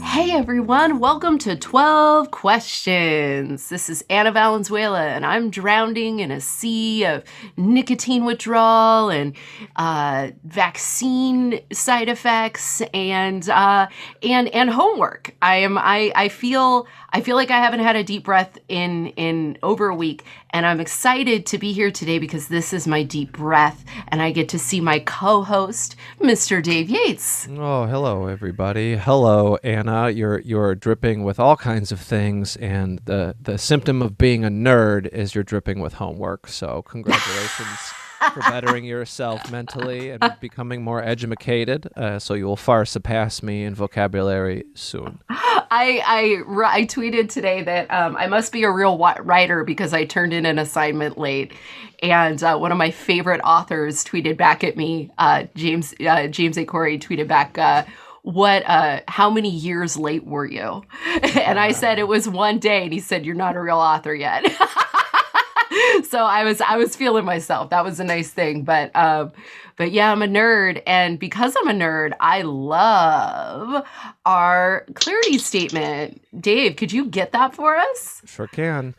Hey everyone, welcome to 12 Questions. This is Anna Valenzuela and I'm drowning in a sea of nicotine withdrawal and vaccine side effects and homework. I feel like I haven't had a deep breath in over a week, and I'm excited to be here today because this is my deep breath and I get to see my co-host, Mr. Dave Yates. Oh, hello everybody. Hello Anna. You're dripping with all kinds of things, and the symptom of being a nerd is you're dripping with homework. So congratulations for bettering yourself mentally and becoming more edumacated. So you will far surpass me in vocabulary soon. I tweeted today that I must be a real writer because I turned in an assignment late. And one of my favorite authors tweeted back at me, James A Corey tweeted back, how many years late were you? And I said it was one day, and he said, you're not a real author yet. So I was feeling myself. That was a nice thing. But yeah, I'm a nerd, and because I'm a nerd, I love our clarity statement. Dave, could you get that for us? Sure can.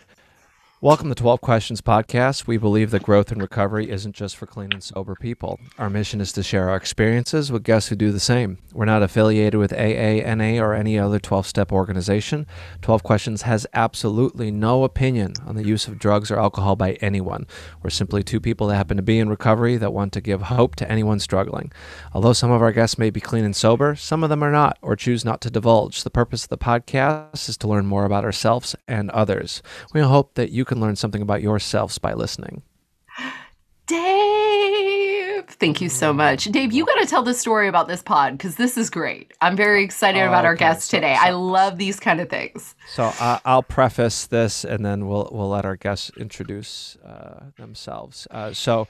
Welcome to 12 Questions Podcast. We believe that growth and recovery isn't just for clean and sober people. Our mission is to share our experiences with guests who do the same. We're not affiliated with AA, NA, or any other 12-step organization. 12 Questions has absolutely no opinion on the use of drugs or alcohol by anyone. We're simply two people that happen to be in recovery that want to give hope to anyone struggling. Although some of our guests may be clean and sober, some of them are not or choose not to divulge. The purpose of the podcast is to learn more about ourselves and others. We hope that you can learn something about yourselves by listening. Dave, thank you so much. Dave, you got to tell the story about this pod because this is great. I'm very excited about our guests today. I love these kind of things. So I'll preface this, and then we'll let our guests introduce themselves. So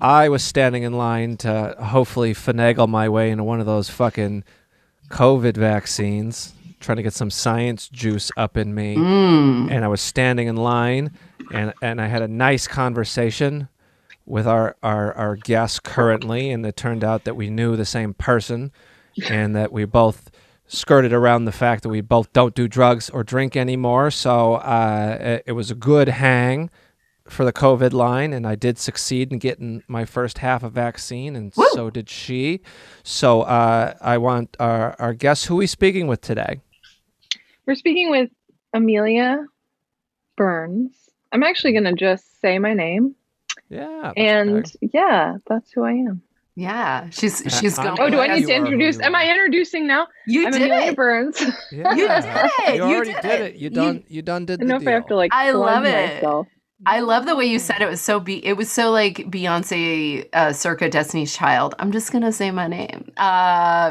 I was standing in line to hopefully finagle my way into one of those fucking COVID vaccines, trying to get some science juice up in me. And I was standing in line, and I had a nice conversation with our guest currently, and it turned out that we knew the same person and that we both skirted around the fact that we both don't do drugs or drink anymore. So it was a good hang for the COVID line, and I did succeed in getting my first half a vaccine, and Woo! So did she. So I want our guest, who are we speaking with today? We're speaking with Amelia Burns. I'm actually going to just say my name. Yeah. And okay. Yeah, that's who I am. Yeah. She's going. Oh, do I need to introduce? Am I introducing now? Amelia Burns. Yeah. You did it. You already did it. You done did the deal. I don't know if I have to like I love it. Myself. I love the way you said it was so like Beyonce circa Destiny's Child. I'm just going to say my name.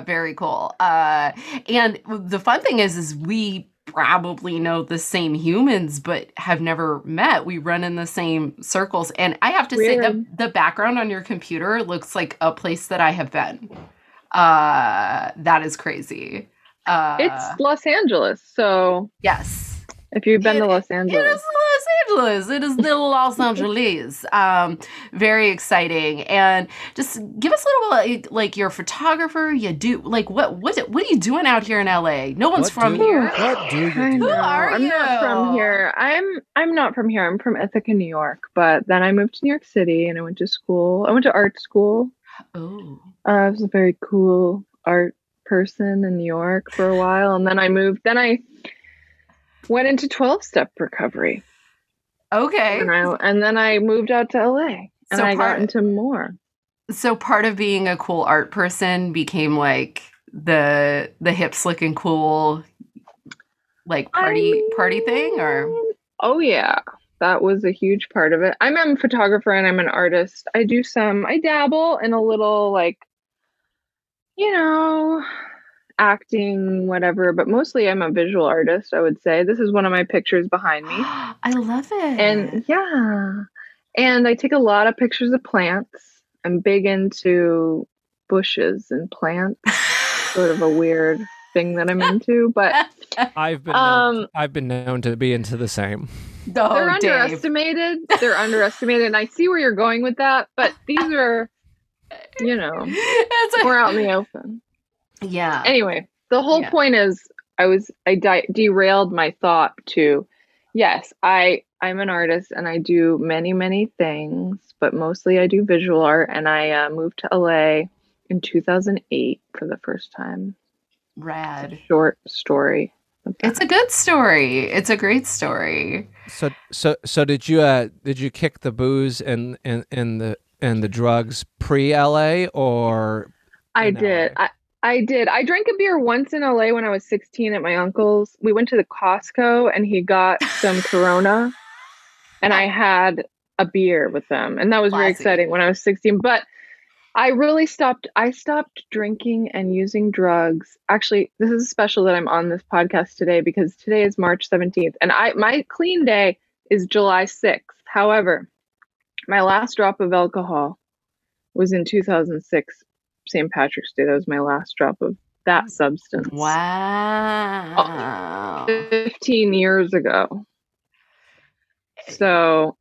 Very cool. And the fun thing is we probably know the same humans, but have never met. We run in the same circles. And I have to say the background on your computer looks like a place that I have been. That is crazy. It's Los Angeles. So yes. If you've been to Los Angeles. It is Los Angeles. It is the Los Angeles. Very exciting. And just give us a little bit, like you're a photographer. You do, like, what are you doing out here in LA? No one's from here. What do you do? Who are you? I'm not from here. I'm not from here. I'm from Ithaca, New York. But then I moved to New York City and I went to school. I went to art school. Oh. I was a very cool art person in New York for a while. And then I moved. Then I went into 12-step recovery. Okay. And then I moved out to LA, and so I got into more. So part of being a cool art person became like the hip, slick, and cool, like party thing, or? Oh yeah, that was a huge part of it. I'm a photographer and I'm an artist. I dabble in a little like, acting, whatever, but mostly I'm a visual artist, I would say. This is one of my pictures behind me. I love it. And yeah. And I take a lot of pictures of plants. I'm big into bushes and plants. Sort of a weird thing that I'm into, but I've been known to be into the same. Oh, they're underestimated. They're underestimated. And I see where you're going with that, but these are, we're out in the open. Yeah. Anyway, the whole point is I derailed my thought to, yes, I'm an artist and I do many, many things, but mostly I do visual art. And I moved to LA in 2008 for the first time. Rad. It's a short story. It's a good story. It's a great story. So did you kick the booze and the drugs pre LA or? I did. I drank a beer once in LA when I was 16 at my uncle's. We went to the Costco and he got some Corona and I had a beer with them. And that was very exciting when I was 16, but I stopped drinking and using drugs. Actually, this is special that I'm on this podcast today because today is March 17th and my clean day is July 6th. However, my last drop of alcohol was in 2006. St. Patrick's Day. That was my last drop of that substance. Wow. 15 years ago. So,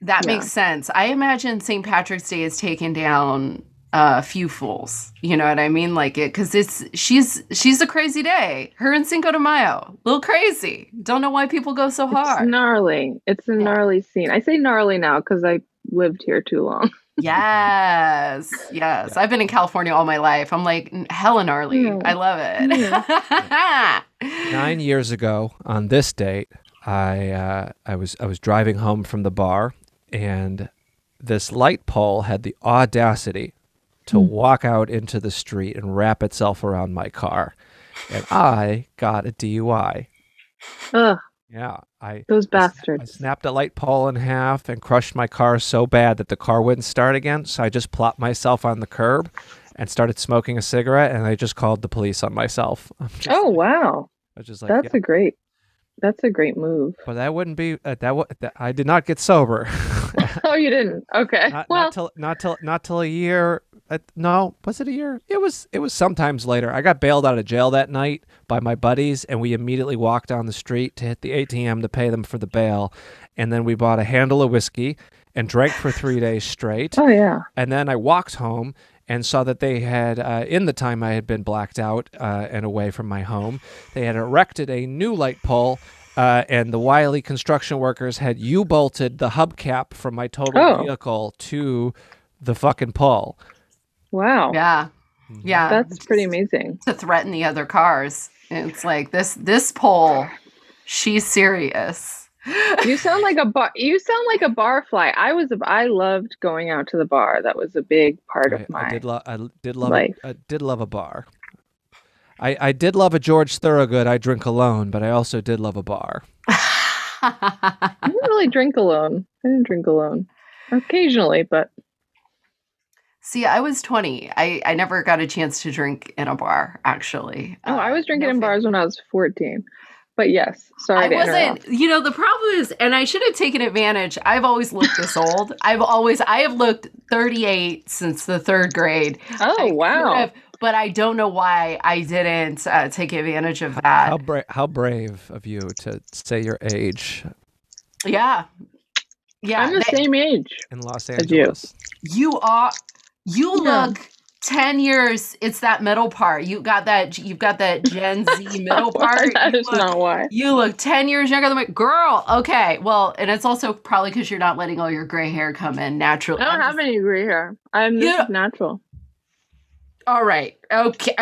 that makes sense. I imagine St. Patrick's Day has taken down a few fools. You know what I mean? Like it, cause she's a crazy day. Her and Cinco de Mayo, a little crazy. Don't know why people go so hard. It's gnarly. It's a gnarly scene. I say gnarly now cause I lived here too long. Yes. I've been in California all my life. I'm like, hella gnarly. Yeah. I love it. Yeah. 9 years ago on this date, I was driving home from the bar, and this light pole had the audacity to walk out into the street and wrap itself around my car, and I got a DUI. Ugh. Yeah, those bastards. I snapped a light pole in half and crushed my car so bad that the car wouldn't start again. So I just plopped myself on the curb and started smoking a cigarette, and I just called the police on myself. Wow! I was just like, that's a great move. But that wouldn't be I did not get sober. Oh, you didn't? Okay. Not till a year. No, was it a year? It was sometimes later. I got bailed out of jail that night by my buddies, and we immediately walked down the street to hit the ATM to pay them for the bail. And then we bought a handle of whiskey and drank for 3 days straight. Oh, yeah. And then I walked home and saw that they had, in the time I had been blacked out and away from my home, they had erected a new light pole. And the wily construction workers had U-bolted the hubcap from my total vehicle to the fucking pole. Wow. Yeah. Yeah. That's pretty amazing. To threaten the other cars. It's like this pole, she's serious. You sound like a bar fly. I loved going out to the bar. That was a big part of my life. I did love a bar. I did love a George Thorogood, I drink alone, but I also did love a bar. I didn't really drink alone. I didn't drink alone. Occasionally, but... See, I was 20. I never got a chance to drink in a bar, actually. Oh, I was drinking in bars when I was 14. But yes, sorry to interrupt. You know, the problem is, and I should have taken advantage. I've always looked this old. I have looked 38 since the third grade. Oh, wow. But I don't know why I didn't take advantage of that. How brave of you to say your age. Yeah. I'm the same age in Los Angeles. You are. You look 10 years. It's that middle part. You got that. You've got that Gen Z middle part. That's not why. You look 10 years younger than my girl. Okay. Well, and it's also probably because you're not letting all your gray hair come in naturally. I don't have any gray hair. I'm just natural. All right. Okay.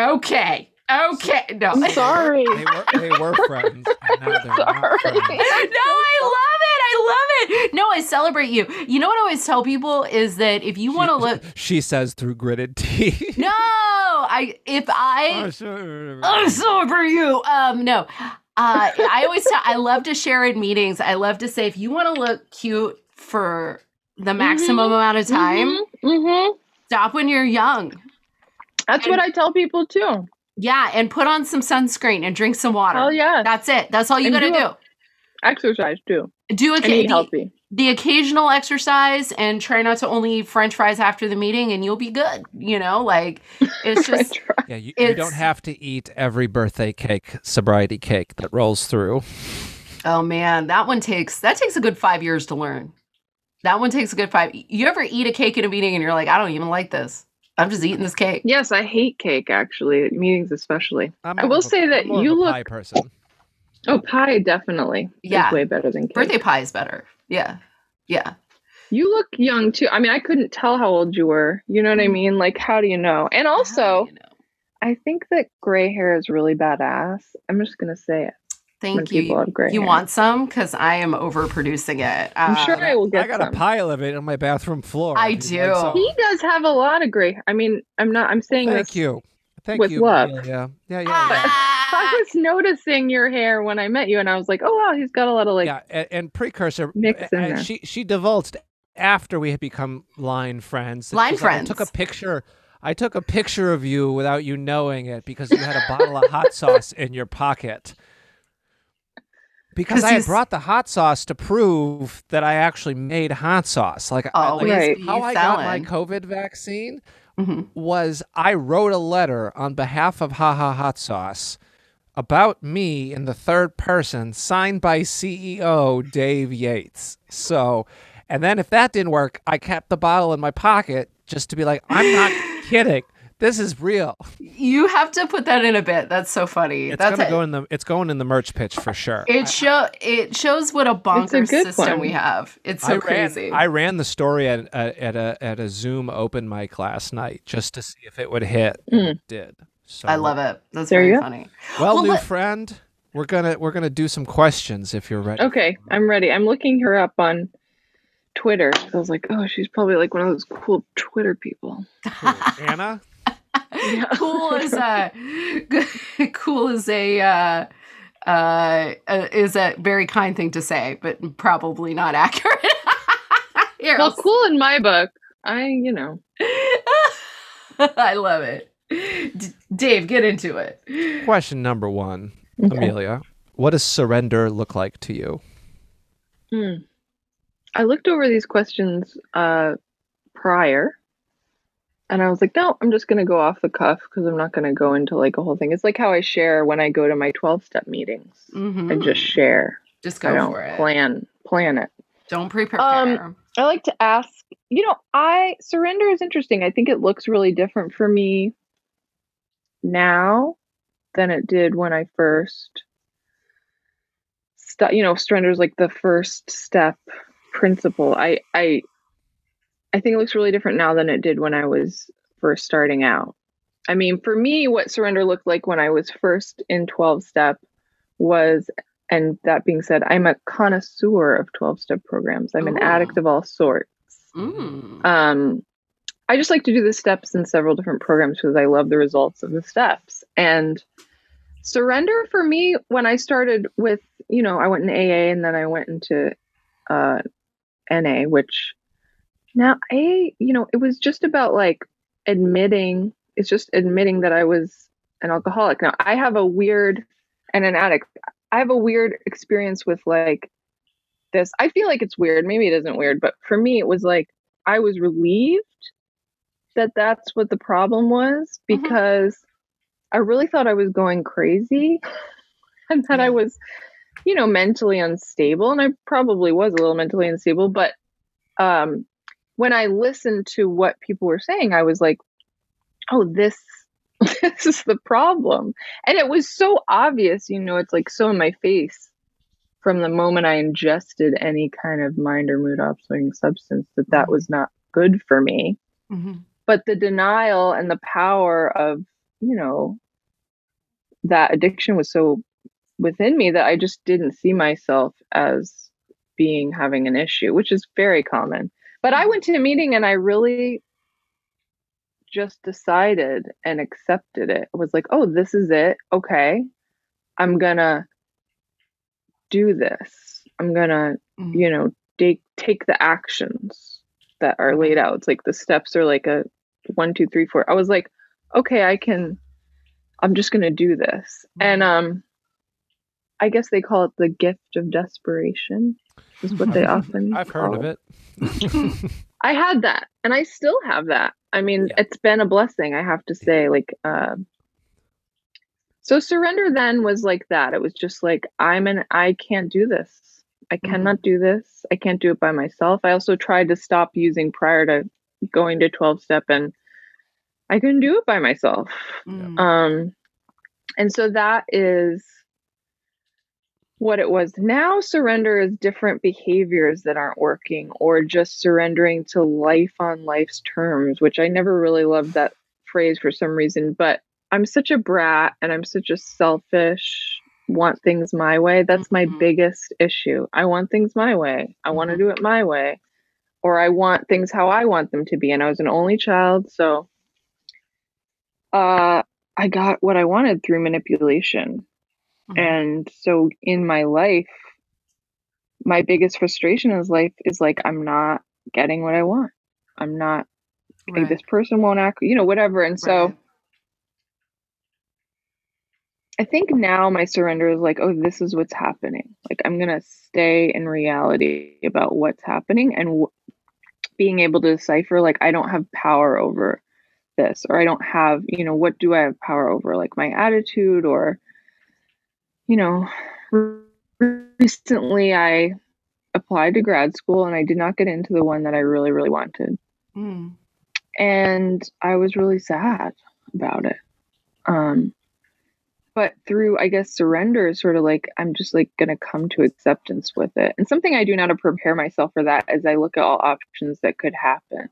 No, I'm sorry. They were friends. No, they're not friends. No, I love it. No, I celebrate you. You know what I always tell people is that if you want to look, she says through gritted teeth. No, I celebrate you. No, I always tell. I love to share in meetings. I love to say if you want to look cute for the maximum amount of time, stop when you're young. That's what I tell people too. Yeah, and put on some sunscreen and drink some water. Oh yeah, that's it. That's all you gotta do. Exercise too. Eat healthy. The occasional exercise and try not to only eat French fries after the meeting, and you'll be good. You know, like it's just you don't have to eat every birthday cake, sobriety cake that rolls through. Oh man, that takes a good 5 years to learn. You ever eat a cake in a meeting and you're like, I don't even like this. I'm just eating this cake. Yes, I hate cake, actually, at meetings especially. I will say that you look... pie person. Oh, pie, definitely. Yeah. It's way better than cake. Birthday pie is better. Yeah. Yeah. You look young, too. I mean, I couldn't tell how old you were. You know what I mean? Like, how do you know? And also, you know? I think that gray hair is really badass. I'm just going to say it. Thank you. You want some? Because I am overproducing it. I'm sure I will get some. I got a pile of it on my bathroom floor. I do. He does have a lot of gray. I mean, I'm saying this. Thank you. Thank you. With love. Yeah. I was noticing your hair when I met you, and I was like, oh, wow, he's got a lot of like. Yeah, and precursor. Mix in there. She divulged after we had become line friends. Line friends. Like, I took a picture of you without you knowing it because you had a bottle of hot sauce in your pocket. Because I had brought the hot sauce to prove that I actually made hot sauce. Like, how I got my COVID vaccine was I wrote a letter on behalf of Ha Ha Hot Sauce about me in the third person, signed by CEO Dave Yates. So, and then if that didn't work, I kept the bottle in my pocket just to be like, I'm not kidding. This is real. You have to put that in a bit. That's so funny. It's going in the merch pitch for sure. It shows what a bonkers system we have. It's so crazy. I ran the story at a Zoom open mic last night just to see if it would hit. It did. So I love it. That's very funny. Well, new friend, we're gonna do some questions if you're ready. Okay, I'm ready. I'm looking her up on Twitter. I was like, oh, she's probably like one of those cool Twitter people. Cool. Anna. Yeah. Cool is a very kind thing to say, but probably not accurate. Here, well, cool in my book. I love it. Dave, get into it. Question number one, okay. Amelia, what does surrender look like to you? I looked over these questions prior. And I was like, no, I'm just going to go off the cuff because I'm not going to go into like a whole thing. It's like how I share when I go to my 12-step meetings. I just share. Just go for it. Plan it. Don't prepare. I like to ask, surrender is interesting. I think it looks really different for me now than it did when I first, surrender is like the first step principle. I think it looks really different now than it did when I was first starting out. I mean, for me, what surrender looked like when I was first in 12-step was, and that being said, I'm a connoisseur of 12-step programs. I'm an addict of all sorts. I just like to do the steps in several different programs because I love the results of the steps. And surrender for me, when I started with, I went in AA and then I went into NA, which... Now, it was just about like admitting that I was an alcoholic. Now, I have a weird, and an addict, I have a weird experience with like this. I feel like it's weird. Maybe it isn't weird, but for me, it was like, I was relieved that that's what the problem was because I really thought I was going crazy and that I was, mentally unstable. And I probably was a little mentally unstable, but, when I listened to what people were saying, I was like, oh, this is the problem. And it was so obvious, it's like so in my face from the moment I ingested any kind of mind or mood altering substance that was not good for me. But the denial and the power of, that addiction was so within me that I just didn't see myself as having an issue, which is very common. But I went to a meeting and I really just decided and accepted it. I was like, oh, this is it. Okay. I'm going to do this. I'm going to, take the actions that are laid out. It's like the steps are like a 1, 2, 3, 4. I was like, okay, I'm just going to do this. And I guess they call it the gift of desperation. Is what they often I've heard of it. I had that and I still have that. I mean, It's been a blessing, I have to say. Like, so surrender then was like that. It was just like, I can't do this. I cannot do this. I can't do it by myself. I also tried to stop using prior to going to 12-step and I couldn't do it by myself. Mm. And so that is what it was. Now surrender is different behaviors that aren't working, or just surrendering to life on life's terms, which I never really loved that phrase for some reason, but I'm such a brat and I'm such a selfish, want things my way. That's my biggest issue. I want things my way. I want to do it my way, or I want things how I want them to be. And I was an only child. So, I got what I wanted through manipulation. Mm-hmm. And so in my life, my biggest frustration in life is like, I'm not getting what I want. I'm not, right. Like, this person won't act, you know, whatever. And so right. I think now my surrender is like, oh, this is what's happening. Like, I'm going to stay in reality about what's happening and being able to decipher, like, I don't have power over this, or I don't have, you know, what do I have power over? Like my attitude, or, you know, recently I applied to grad school and I did not get into the one that I really, really wanted. Mm. And I was really sad about it. But through, I guess, surrender is sort of like, I'm just like going to come to acceptance with it. And something I do now to prepare myself for that is I look at all options that could happen.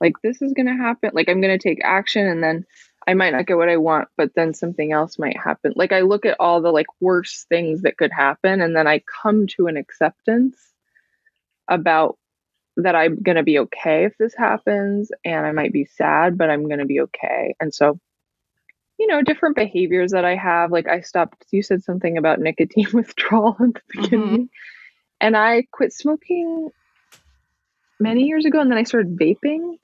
Like, this is going to happen. Like, I'm going to take action and then I might not get what I want, but then something else might happen. Like, I look at all the like worst things that could happen. And then I come to an acceptance about that. I'm going to be okay if this happens, and I might be sad, but I'm going to be okay. And so, you know, different behaviors that I have, like I stopped, you said something about nicotine withdrawal at the beginning, mm-hmm. and I quit smoking many years ago. And then I started vaping.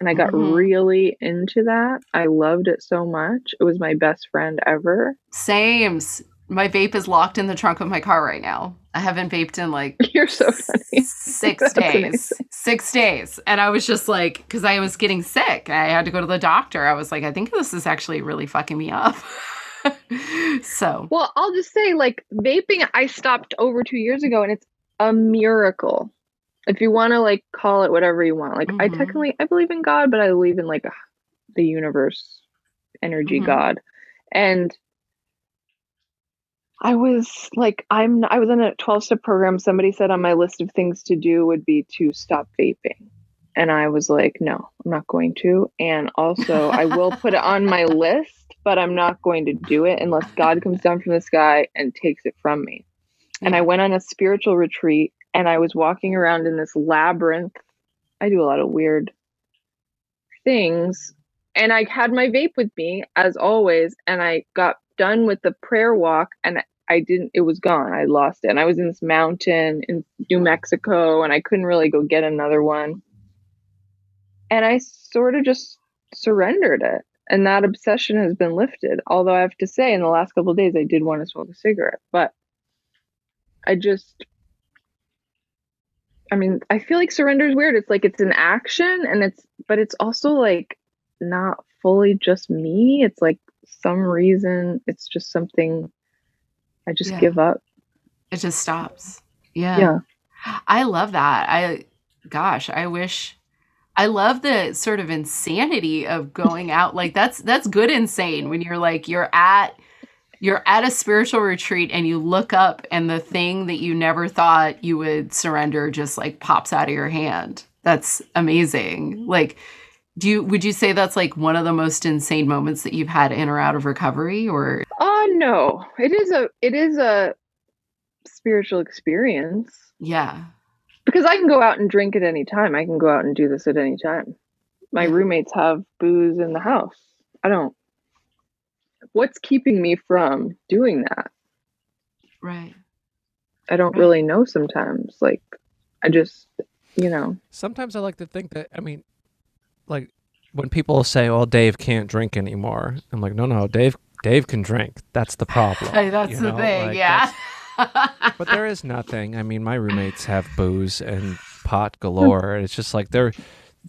And I got mm-hmm. really into that. I loved it so much. It was my best friend ever. Same. My vape is locked in the trunk of my car right now. I haven't vaped in like You're so funny. six days. And I was just like, because I was getting sick. I had to go to the doctor. I was like, I think this is actually really fucking me up. So. Well, I'll just say, like, vaping, I stopped over 2 years ago, and it's a miracle. If you want to, like, call it whatever you want. Like, mm-hmm. I believe in God, but I believe in, like, the universe, energy, mm-hmm. God. And I was, like, I was in a 12-step program. Somebody said on my list of things to do would be to stop vaping. And I was like, no, I'm not going to. And also, I will put it on my list, but I'm not going to do it unless God comes down from the sky and takes it from me. Mm-hmm. And I went on a spiritual retreat. And I was walking around in this labyrinth. I do a lot of weird things. And I had my vape with me, as always. And I got done with the prayer walk, and it was gone. I lost it. And I was in this mountain in New Mexico, and I couldn't really go get another one. And I sort of just surrendered it. And that obsession has been lifted. Although I have to say, in the last couple of days, I did want to smoke a cigarette. But I feel like surrender is weird. It's like, it's an action, and but it's also like not fully just me. It's like some reason, it's just something I just give up. It just stops. Yeah. I love that. I love the sort of insanity of going out. Like that's good insane when you're like, you're at a spiritual retreat and you look up and the thing that you never thought you would surrender just like pops out of your hand. That's amazing. Like, would you say that's like one of the most insane moments that you've had in or out of recovery, or? Oh, no, it is a spiritual experience. Yeah. Because I can go out and drink at any time. I can go out and do this at any time. My roommates have booze in the house. I don't. What's keeping me from doing that? Right. I don't really know sometimes. Like, I just, you know. Sometimes I like to think that, I mean, like when people say, oh, Dave can't drink anymore. I'm like, no, Dave can drink. That's the problem. Hey, that's you the know? Thing, like, yeah. But there is nothing. I mean, my roommates have booze and pot galore. And it's just like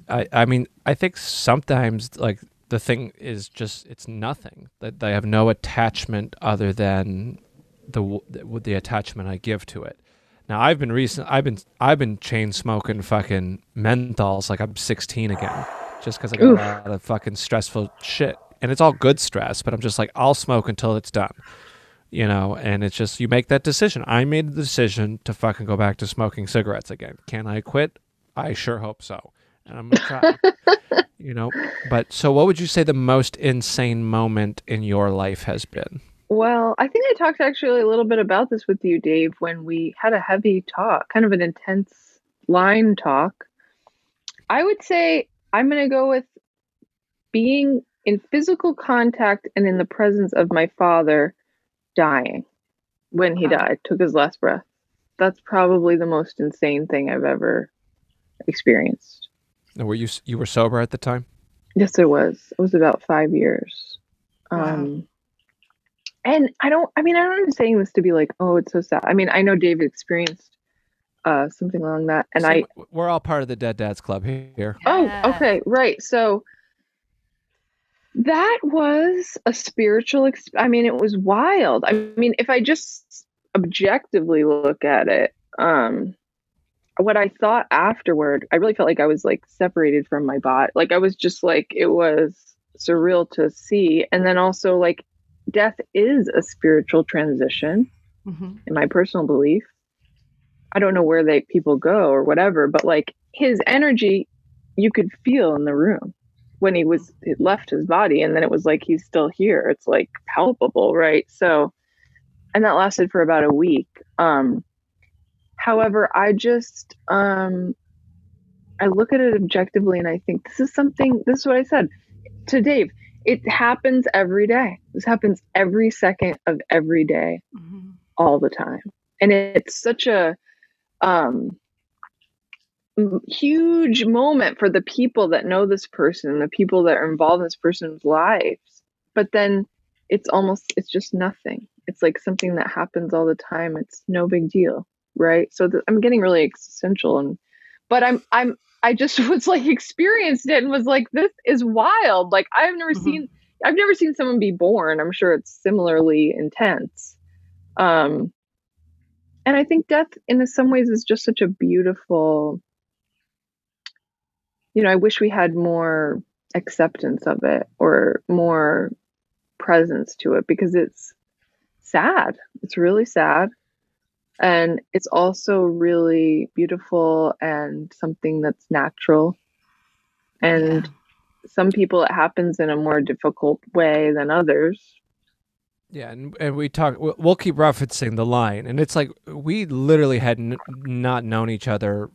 I think sometimes like, the thing is just, it's nothing. That they have no attachment other than the attachment I give to it. Now I've been chain smoking fucking menthols like I'm 16 again. just because I got a lot of fucking stressful shit. And it's all good stress, but I'm just like, I'll smoke until it's done, you know? And it's just, you make that decision. I made the decision to fucking go back to smoking cigarettes again. Can I quit? I sure hope so. And I'm gonna try, you know? But so what would you say the most insane moment in your life has been? Well, I think I talked actually a little bit about this with you, Dave, when we had a heavy talk, kind of an intense line talk. I would say I'm going to go with being in physical contact and in the presence of my father dying when he died, took his last breath. That's probably the most insane thing I've ever experienced. Now, were you were sober at the time? Yes, I was. It was about 5 years. Wow. And I don't I'm saying this to be like, oh, it's so sad. I mean, I know Dave experienced something along that. And so we're all part of the Dead Dads Club here. Yeah. Oh, okay. Right. So that was a spiritual, it was wild. I mean, if I just objectively look at it, what I thought afterward, I really felt like I was like separated from my body. Like I was just like, it was surreal to see. And then also like, death is a spiritual transition in my personal belief. I don't know where people go or whatever, but like his energy, you could feel in the room when it left his body. And then it was like, he's still here. It's like palpable. Right. So, and that lasted for about a week. However, I just, I look at it objectively and I think this is what I said to Dave. It happens every day. This happens every second of every day, all the time. And it's such a huge moment for the people that know this person, the people that are involved in this person's lives. But then it's just nothing. It's like something that happens all the time. It's no big deal, right? So I'm getting really existential, but I just was like experienced it and was like, this is wild. Like I've never seen someone be born. I'm sure it's similarly intense. And I think death in some ways is just such a beautiful, I wish we had more acceptance of it or more presence to it because it's sad. It's really sad. And it's also really beautiful and something that's natural. And some people, it happens in a more difficult way than others. Yeah, and we'll keep referencing the line. And it's like, we literally had not known each other,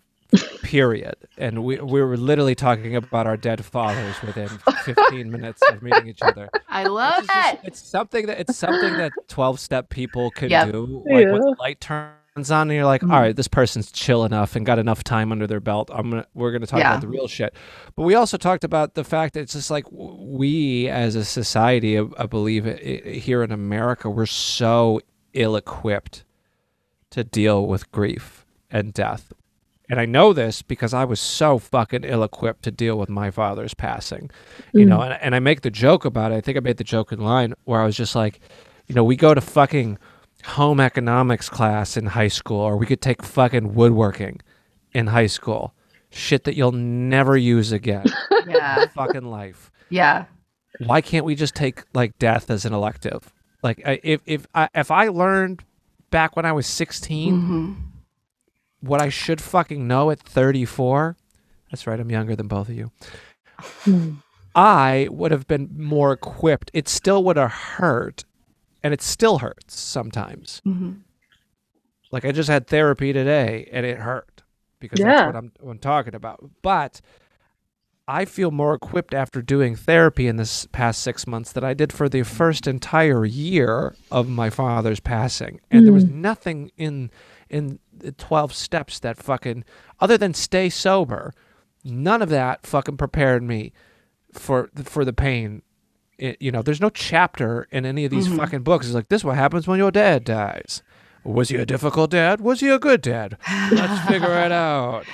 period. And we were literally talking about our dead fathers within 15 minutes of meeting each other. I love it. It's something that 12-step people can do. Like when the light turns on and you're like, all right, this person's chill enough and got enough time under their belt. We're going to talk about the real shit. But we also talked about the fact that it's just like we as a society, I believe here in America, we're so ill-equipped to deal with grief and death. And I know this because I was so fucking ill-equipped to deal with my father's passing, you know, and I make the joke about it. I think I made the joke in line where I was just like, we go to fucking home economics class in high school, or we could take fucking woodworking in high school, shit that you'll never use again in fucking life. Yeah. Why can't we just take like death as an elective? Like if I learned back when I was 16, what I should fucking know at 34, that's right, I'm younger than both of you, I would have been more equipped. It still would have hurt, and it still hurts sometimes. Like I just had therapy today, and it hurt because that's what I'm talking about. But I feel more equipped after doing therapy in this past 6 months than I did for the first entire year of my father's passing. And there was nothing in the 12 steps that fucking, other than stay sober, none of that fucking prepared me for the pain. There's no chapter in any of these fucking books. It's like, this is what happens when your dad dies. Was he a difficult dad? Was he a good dad? Let's figure it out.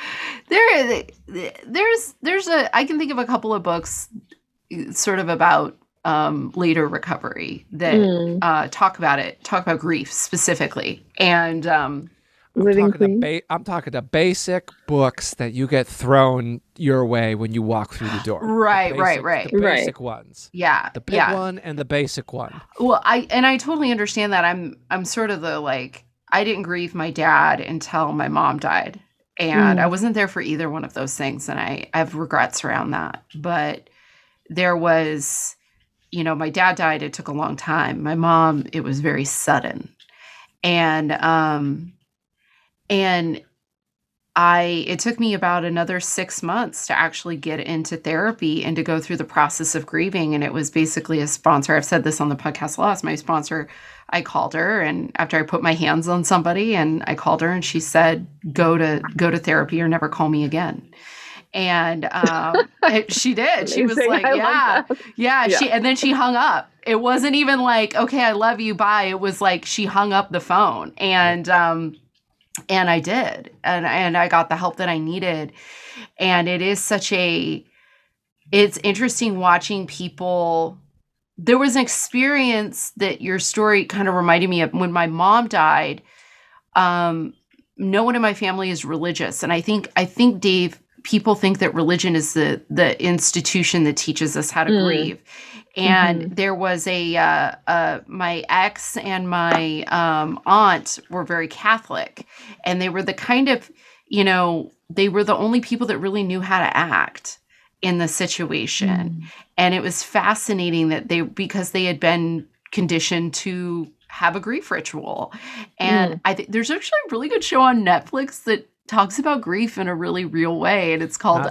I can think of a couple of books sort of about later recovery that talk about grief specifically. And I'm talking the basic books that you get thrown your way when you walk through the door. Right, right. The basic ones. Yeah. The big one and the basic one. Well, I totally understand that. I'm sort of the, like, I didn't grieve my dad until my mom died. And I wasn't there for either one of those things. And I have regrets around that. But there was, you know, my dad died. It took a long time. My mom, it was very sudden. And it took me about another 6 months to actually get into therapy and to go through the process of grieving. And it was basically a sponsor. I've said this on the podcast a lot. My sponsor, I called her, and after I put my hands on somebody, and I called her, and she said, go to therapy or never call me again. And she did. She was like, yeah. And then she hung up. It wasn't even like, okay, I love you, bye. It was like she hung up the phone. And I did, and I got the help that I needed. And it is such a, it's interesting watching people. There was an experience that your story kind of reminded me of when my mom died. No one in my family is religious. And I think Dave, people think that religion is the institution that teaches us how to grieve. And there was my ex and my aunt were very Catholic, and they were the kind of, you know, they were the only people that really knew how to act in the situation. And it was fascinating that because they had been conditioned to have a grief ritual. And I think there's actually a really good show on Netflix that talks about grief in a really real way. And it's called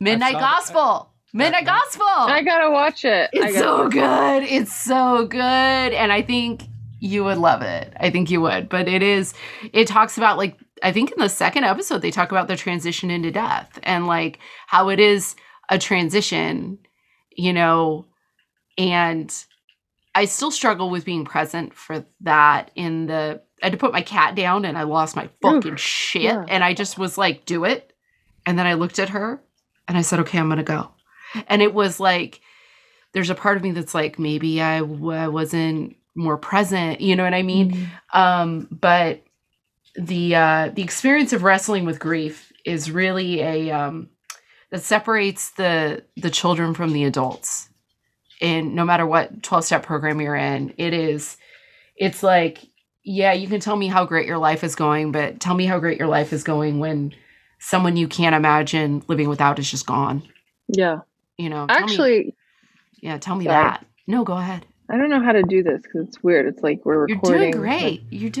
Midnight Gospel. Midnight Gospel. I gotta watch it. It's so good. It's so good. And I think you would love it. I think you would. But it talks about, like, I think in the second episode, they talk about the transition into death and, like, how it is a transition, you know. And I still struggle with being present for that. I had to put my cat down, and I lost my fucking shit. Yeah. And I just was like, do it. And then I looked at her and I said, okay, I'm going to go. And it was like, there's a part of me that's like, maybe I wasn't more present, you know what I mean? But the experience of wrestling with grief is really that separates the children from the adults. And no matter what 12-step program you're in, it's like, yeah, you can tell me how great your life is going, but tell me how great your life is going when someone you can't imagine living without is just gone. Yeah. You know, tell me that. No, go ahead. I don't know how to do this because it's weird. It's like we're recording. You're doing great.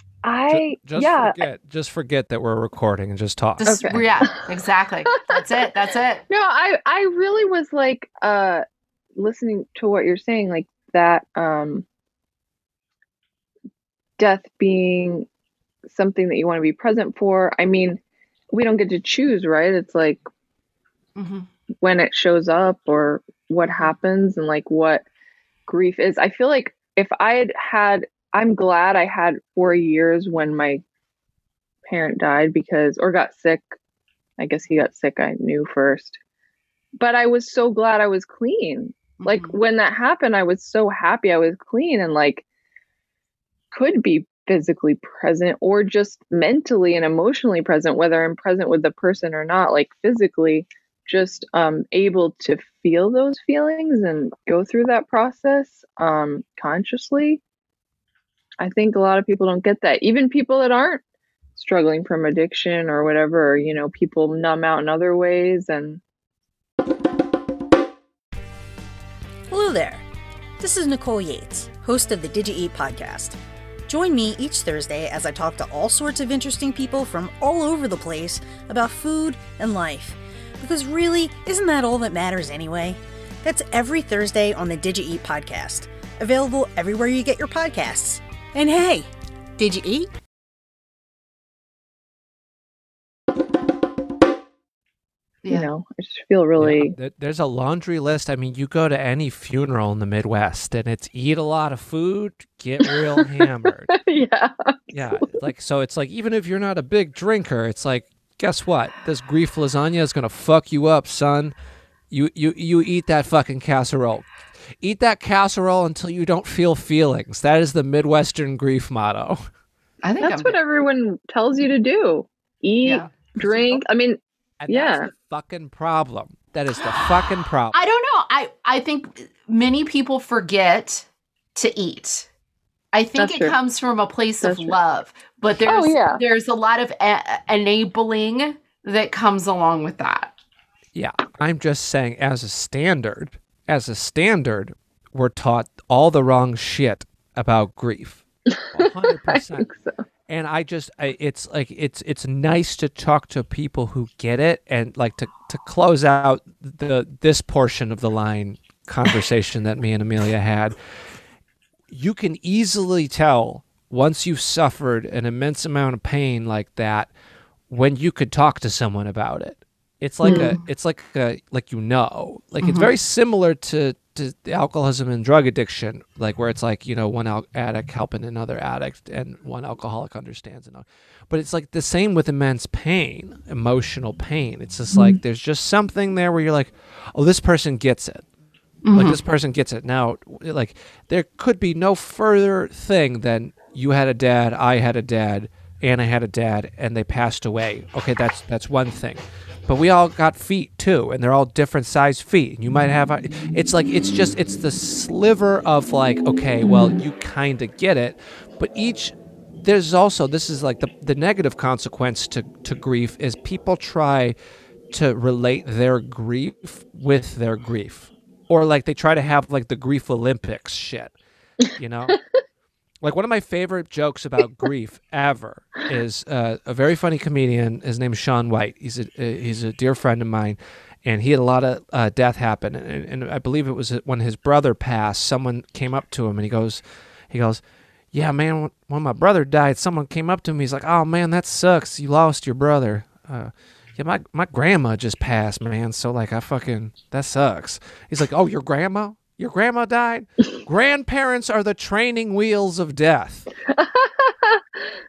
Okay. Just forget that we're recording and just talk. Okay. Yeah, exactly. That's it. No, I really was like listening to what you're saying, like that death being something that you want to be present for. I mean, we don't get to choose, right? It's like when it shows up or what happens and like what grief is. I feel like if I had, I'm glad I had 4 years when my parent died or got sick. I guess he got sick, I knew first, but I was so glad I was clean. Like when that happened, I was so happy I was clean and like could be physically present or just mentally and emotionally present, whether I'm present with the person or not, like physically just able to feel those feelings and go through that process consciously. I think a lot of people don't get that. Even people that aren't struggling from addiction or whatever, you know, people numb out in other ways. And hello there. This is Nicole Yates, host of the Did You Eat podcast. Join me each Thursday as I talk to all sorts of interesting people from all over the place about food and life. Because really, isn't that all that matters anyway? That's every Thursday on the Did You Eat podcast. Available everywhere you get your podcasts. And hey, did you eat? You know, I just feel really... Yeah, there's a laundry list. I mean, you go to any funeral in the Midwest and it's eat a lot of food, get real hammered. Yeah. Yeah. Absolutely. Like, so it's like, even if you're not a big drinker, it's like, guess what? This grief lasagna is going to fuck you up, son. You eat that fucking casserole. Eat that casserole until you don't feel feelings. That is the Midwestern grief motto. I think that's what everyone tells you to do. Eat, drink. I mean, and that's the fucking problem. That is the fucking problem. I don't know. I think many people forget to eat. I think it comes from a place of love, but there's a lot of enabling that comes along with that. Yeah. I'm just saying as a standard, we're taught all the wrong shit about grief. 100%. I think so. And it's like, it's nice to talk to people who get it, and like to close out this portion of the line conversation that me and Amelia had. You can easily tell once you've suffered an immense amount of pain like that, when you could talk to someone about it. It's like it's very similar to alcoholism and drug addiction, like where it's like, you know, one addict helping another addict and one alcoholic understands another. But it's like the same with immense pain, emotional pain. It's just like there's just something there where you're like, oh, this person gets it. Mm-hmm. Like this person gets it now. Like there could be no further thing than you had a dad, I had a dad, Anna had a dad, and they passed away. Okay, that's one thing. But we all got feet too, and they're all different size feet. You might have, it's like, it's the sliver of like, okay, well, you kind of get it, but there's also, this is like the negative consequence to grief is people try to relate their grief with their grief, or like they try to have like the grief Olympics shit, you know? Like one of my favorite jokes about grief ever is a very funny comedian. His name is Sean White. He's a dear friend of mine, and he had a lot of death happen. And I believe it was when his brother passed. Someone came up to him and he goes, "Yeah, man. When my brother died, someone came up to him. He's like, 'Oh man, that sucks. You lost your brother.' Yeah, my grandma just passed, man. So like, that sucks." He's like, "Oh, your grandma? Your grandma died? Grandparents are the training wheels of death."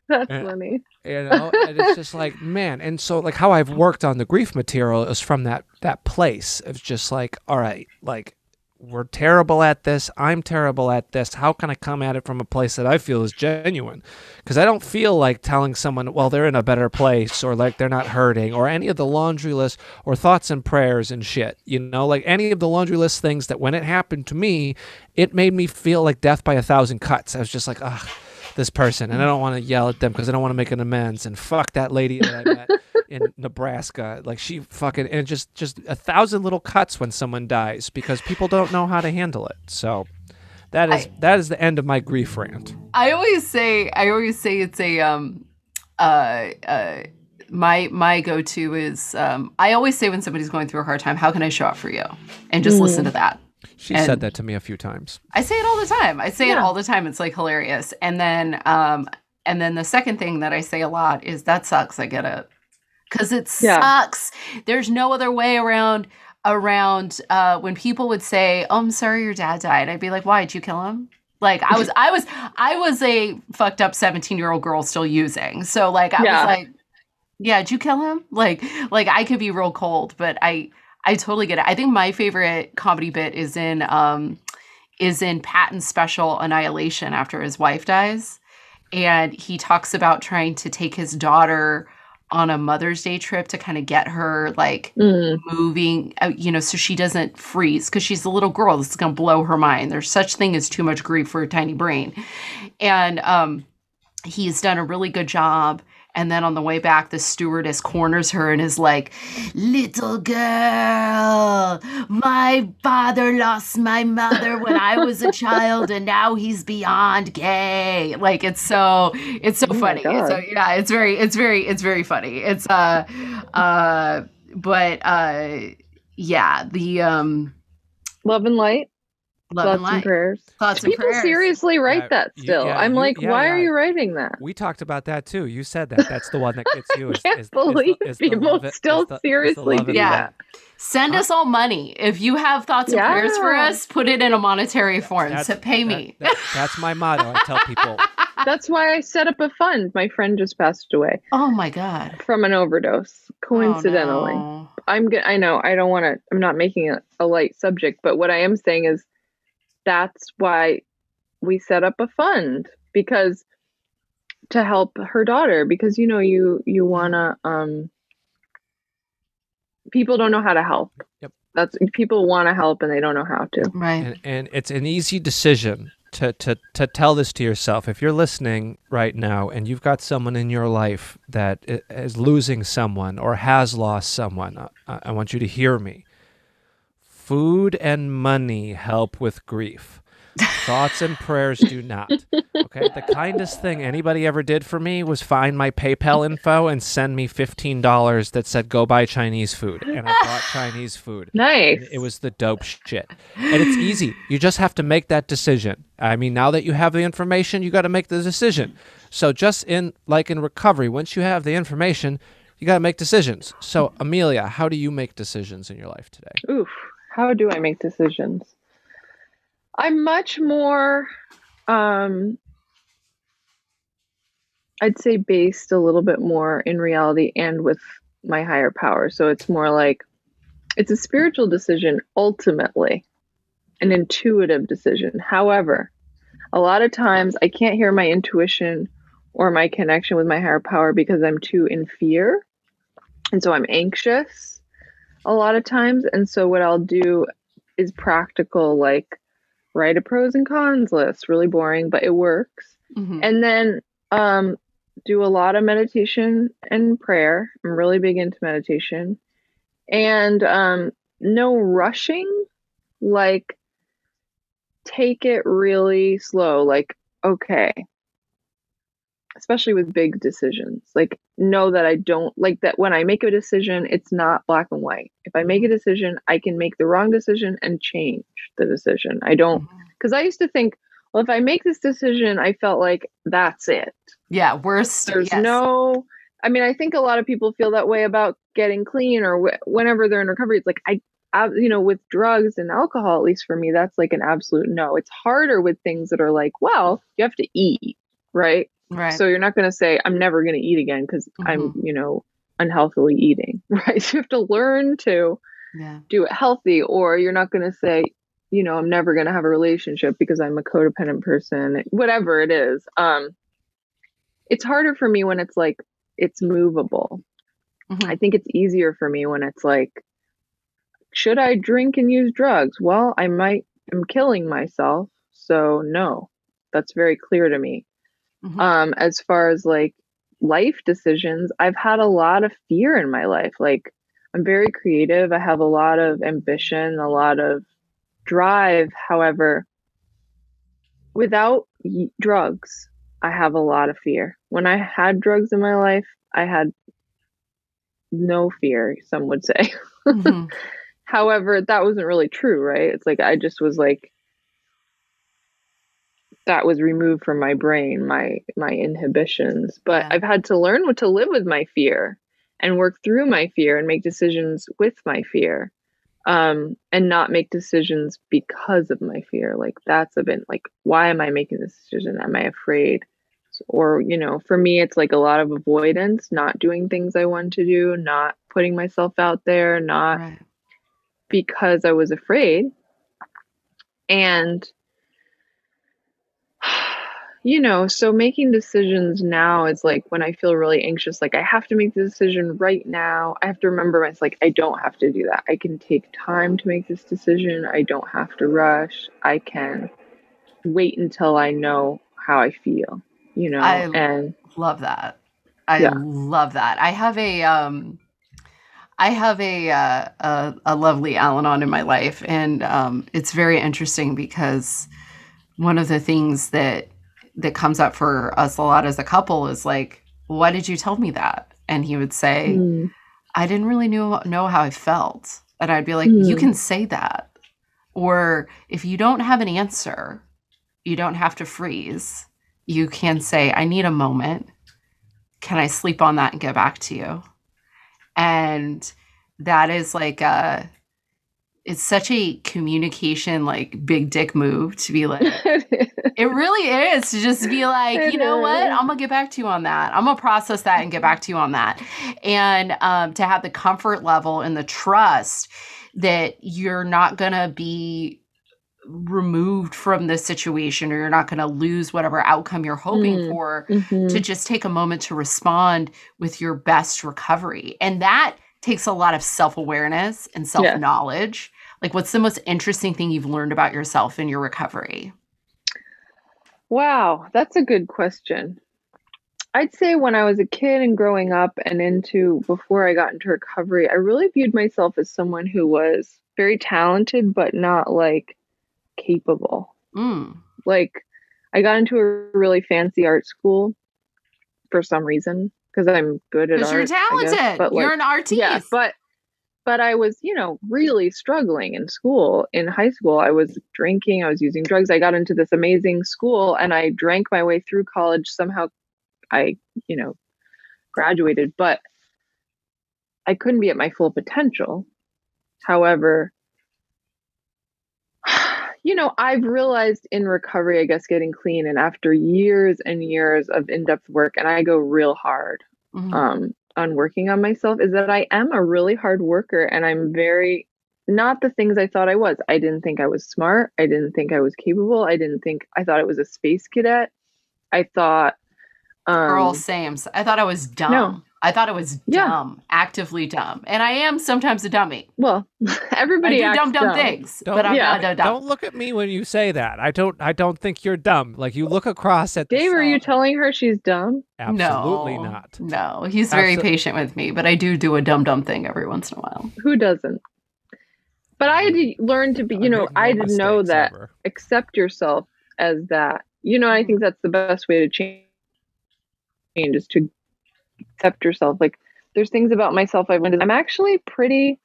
That's funny. You know, and it's just like, man. And so like how I've worked on the grief material is from that place of just like, all right, like we're terrible at this. I'm terrible at this. How can I come at it from a place that I feel is genuine? Because I don't feel like telling someone, well, they're in a better place or like they're not hurting or any of the laundry list or thoughts and prayers and shit, you know, like any of the laundry list things that when it happened to me, it made me feel like death by 1,000 cuts. I was just like, ugh, this person. And I don't want to yell at them because I don't want to make an amends. And fuck that lady that I met in Nebraska. Like she fucking, and just 1,000 little cuts when someone dies because people don't know how to handle it. So that is the end of my grief rant. I always say it's a, my go-to is, I always say when somebody's going through a hard time, how can I show up for you? And just listen to that. She said that to me a few times. I say it all the time. It's like hilarious. And then the second thing that I say a lot is that sucks. I get it. 'Cause it sucks. There's no other way around. When people would say, "Oh, I'm sorry, your dad died," I'd be like, "Why? Did you kill him?" Like I was a fucked up 17-year-old girl still using. So like, I was like, yeah, did you kill him? Like I could be real cold, but I totally get it. I think my favorite comedy bit is in Patton's special Annihilation after his wife dies. And he talks about trying to take his daughter on a Mother's Day trip to kind of get her like moving, you know, so she doesn't freeze because she's a little girl. This is going to blow her mind. There's such thing as too much grief for a tiny brain. And he's done a really good job. And then on the way back, the stewardess corners her and is like, "Little girl, my father lost my mother when I was a child, and now he's beyond gay." Like it's so funny. So yeah, it's very funny. It's love and light. Love and prayers. Thoughts and prayers. People seriously write that still. Why are you writing that? We talked about that too. You said that. That's the one that gets you. I can't believe people still seriously do that. Send us all money. If you have thoughts and prayers for us, put it in a monetary form. So pay me. That's my motto. I tell people. That's why I set up a fund. My friend just passed away. Oh my God. From an overdose. Coincidentally. Oh, no. I know. I don't want to. I'm not making it a light subject. But what I am saying is, that's why we set up a fund, because to help her daughter, because, you know, you want to, people don't know how to help. Yep. That's, people want to help and they don't know how to. Right. And it's an easy decision to tell this to yourself. If you're listening right now and you've got someone in your life that is losing someone or has lost someone, I want you to hear me. Food and money help with grief. Thoughts and prayers do not. Okay. The kindest thing anybody ever did for me was find my PayPal info and send me $15 that said, go buy Chinese food. And I bought Chinese food. Nice. It was the dope shit. And it's easy. You just have to make that decision. I mean, now that you have the information, you got to make the decision. So just in recovery, once you have the information, you got to make decisions. So Amelia, how do you make decisions in your life today? Oof. How do I make decisions? I'm much more, I'd say, based a little bit more in reality and with my higher power. So it's more like, it's a spiritual decision, ultimately, an intuitive decision. However, a lot of times I can't hear my intuition or my connection with my higher power because I'm too in fear. And so I'm anxious a lot of times. And so what I'll do is practical, like, write a pros and cons list, really boring, but it works. Mm-hmm. And then do a lot of meditation and prayer. I'm really big into meditation. And no rushing, like take it really slow, like, okay, especially with big decisions, like know that I don't like that when I make a decision, it's not black and white. If I make a decision, I can make the wrong decision and change the decision. I don't, because I used to think, well, if I make this decision, I felt like that's it. Yeah. Worst. There's yes. no, I mean, I think a lot of people feel that way about getting clean or whenever they're in recovery. It's like, you know, with drugs and alcohol, at least for me, that's like an absolute no. It's harder with things that are like, well, you have to eat, right? Right. So you're not going to say, I'm never going to eat again because I'm, you know, unhealthily eating, right? So you have to learn to do it healthy, or you're not going to say, you know, I'm never going to have a relationship because I'm a codependent person, whatever it is. It's harder for me when it's like, it's movable. Mm-hmm. I think it's easier for me when it's like, should I drink and use drugs? Well, I'm killing myself. So no, that's very clear to me. Mm-hmm. As far as like life decisions, I've had a lot of fear in my life. Like I'm very creative. I have a lot of ambition, a lot of drive. However, without drugs, I have a lot of fear. When I had drugs in my life, I had no fear, some would say. Mm-hmm. However, that wasn't really true, right? It's like, I just was like, that was removed from my brain, my inhibitions, but I've had to learn what to live with my fear and work through my fear and make decisions with my fear, and not make decisions because of my fear. Like that's a bit like, why am I making this decision? Am I afraid? Or, you know, for me, it's like a lot of avoidance, not doing things I want to do, not putting myself out there, not because I was afraid. And you know, so making decisions now is like when I feel really anxious, like I have to make the decision right now. I have to remember it's like, I don't have to do that. I can take time to make this decision. I don't have to rush. I can wait until I know how I feel, you know, and love that. I love that. I have a lovely Al-Anon in my life. And it's very interesting because one of the things that comes up for us a lot as a couple is like, why did you tell me that? And he would say, I didn't really know how I felt. And I'd be like, you can say that. Or if you don't have an answer, you don't have to freeze. You can say, I need a moment. Can I sleep on that and get back to you? And that is like it's such a communication, like big dick move to be like, it really is to just be like, you know what, I'm going to get back to you on that. I'm going to process that and get back to you on that. And to have the comfort level and the trust that you're not going to be removed from this situation, or you're not going to lose whatever outcome you're hoping for, to just take a moment to respond with your best recovery. And that takes a lot of self-awareness and self-knowledge. Yeah. Like, what's the most interesting thing you've learned about yourself in your recovery? Wow, that's a good question. I'd say when I was a kid and growing up and into before I got into recovery, I really viewed myself as someone who was very talented, but not like capable. Like, I got into a really fancy art school for some reason because I'm good at art. Because you're talented. I guess, but you're an artiste. Yeah, but I was, you know, really struggling in school. In high school, I was drinking. I was using drugs. I got into this amazing school and I drank my way through college. Somehow I, you know, graduated, but I couldn't be at my full potential. However, you know, I've realized in recovery, I guess, getting clean and after years and years of in-depth work, and I go real hard on working on myself, is that I am a really hard worker and I'm very not the things I thought I was. I didn't think I was smart. I didn't think I was capable. I thought I was a space cadet. I thought Earl Sams. I thought I was dumb. No. I thought I was dumb, actively dumb. And I am sometimes a dummy. Well, everybody I do dumb things, but I'm not dumb. Don't look at me when you say that. I don't think you're dumb. Like, you look across at Dave, are you telling her she's dumb? Absolutely not. No, he's very patient with me, but I do a dumb thing every once in a while. Who doesn't? But I had to learn to be, you know, I didn't know that. Ever. Accept yourself as that. You know, I think that's the best way to change is to accept yourself. Like, there's things about myself I've learned. I'm actually pretty,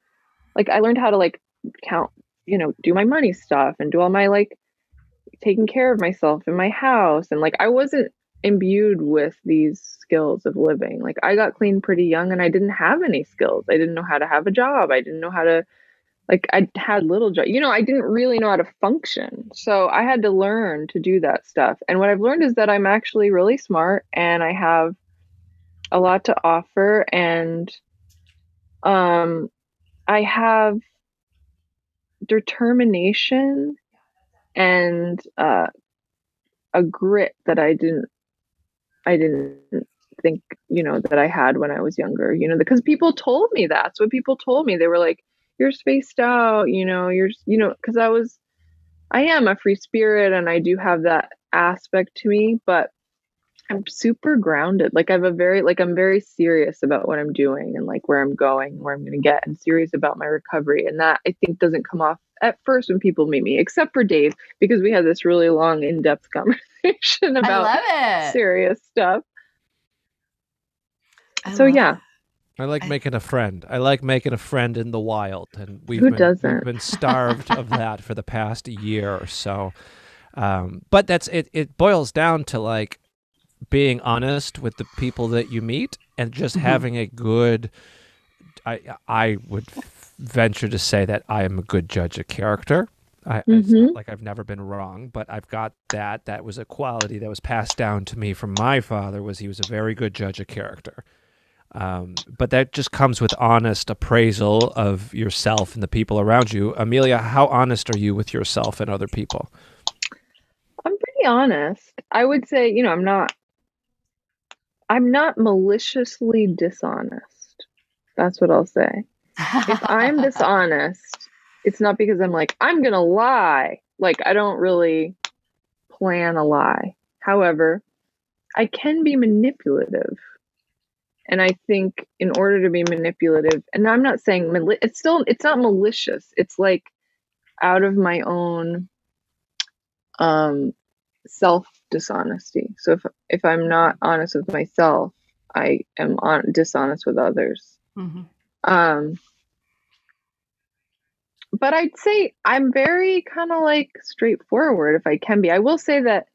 like, I learned how to, like, count, you know, do my money stuff and do all my, like, taking care of myself in my house. And, like, I wasn't imbued with these skills of living. Like, I got clean pretty young and I didn't have any skills. I didn't know how to have a job. I didn't know how to, like, I had little jobs. You know, I didn't really know how to function. So I had to learn to do that stuff. And what I've learned is that I'm actually really smart and I have a lot to offer, and I have determination and a grit that I didn't think, you know, that I had when I was younger, you know, because people told me that's what people told me. They were like, you're spaced out, you know, because I am a free spirit and I do have that aspect to me, but I'm super grounded. Like, I'm very serious about what I'm doing and, like, where I'm going, where I'm going to get, and serious about my recovery. And that, I think, doesn't come off at first when people meet me, except for Dave, because we had this really long, in-depth conversation about serious stuff. So, yeah. I like making a friend. I like making a friend in the wild. And we've been starved of that for the past year or so. But that's it. It boils down to, like, being honest with the people that you meet and just having a good, I would venture to say that I am a good judge of character. It's not like I've never been wrong, but I've got that. That was a quality that was passed down to me from my father. He was a very good judge of character. But that just comes with honest appraisal of yourself and the people around you. Amelia, how honest are you with yourself and other people? I'm pretty honest. I would say, you know, I'm not maliciously dishonest. That's what I'll say. If I'm dishonest, it's not because I'm like, I'm going to lie. Like, I don't really plan a lie. However, I can be manipulative. And I think in order to be manipulative, and I'm not saying, it's not malicious. It's like out of my own self-dishonesty. So if I'm not honest with myself, I am dishonest with others. But I'd say I'm very kind of like straightforward if I can be. I will say that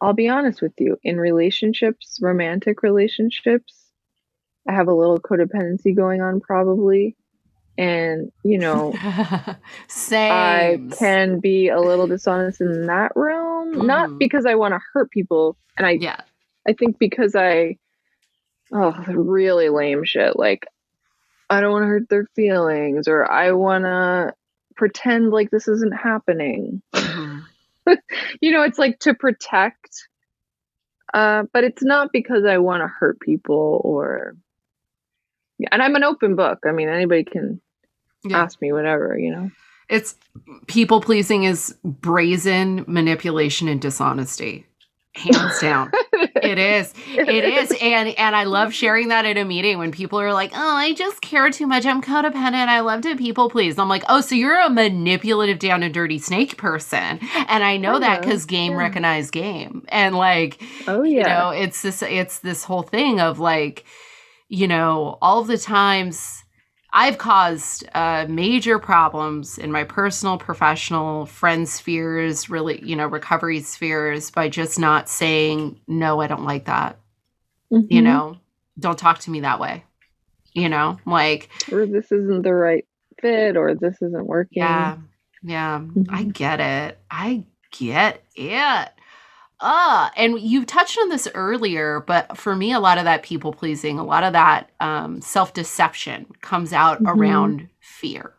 I'll be honest with you. In relationships, romantic relationships, I have a little codependency going on probably. And, you know, same. I can be a little dishonest in that realm, not because I want to hurt people. And I think because really lame shit. Like, I don't want to hurt their feelings, or I want to pretend like this isn't happening. Mm-hmm. You know, it's like to protect. But it's not because I want to hurt people or. Yeah, and I'm an open book. I mean, anybody can ask me whatever, you know. It's people pleasing is brazen manipulation and dishonesty. Hands down. It is. And I love sharing that at a meeting when people are like, oh, I just care too much. I'm codependent. I love to people please. I'm like, oh, so you're a manipulative down and dirty snake person. And I know that because game recognized game. And like, you know, it's this whole thing of like, you know, all of the times I've caused major problems in my personal, professional, friend spheres, really, you know, recovery spheres by just not saying, no, I don't like that. Mm-hmm. You know, don't talk to me that way. You know, like. Or this isn't the right fit or this isn't working. Yeah. Yeah. Mm-hmm. I get it. And you touched on this earlier, but for me, a lot of that people pleasing, a lot of that self-deception comes out around fear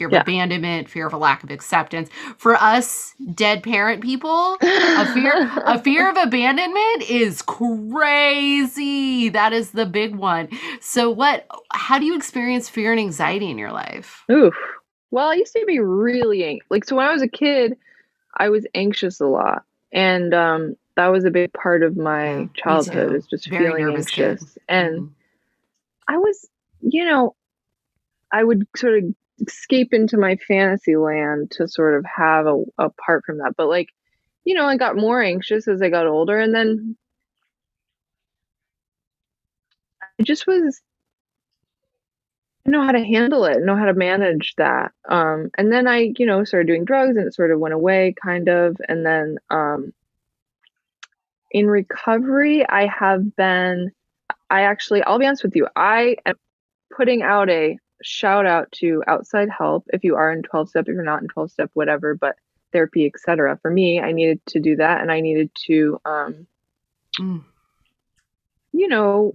of abandonment, fear of a lack of acceptance. For us dead parent people, a fear of abandonment is crazy. That is the big one. So how do you experience fear and anxiety in your life? Oof. Well, I used to be really, so when I was a kid, I was anxious a lot. And that was a big part of my childhood is just very feeling anxious. Kid. And I was, you know, I would sort of escape into my fantasy land to sort of have a part from that. But like, you know, I got more anxious as I got older. And then I just was, I know how to handle it, know how to manage that. And then I, you know, started doing drugs and it sort of went away kind of. And then in recovery, I have been, I'll be honest with you. I am putting out a shout out to outside help. If you are in 12 step, if you're not in 12 step, whatever, but therapy, etc. For me, I needed to do that. And I needed to, you know,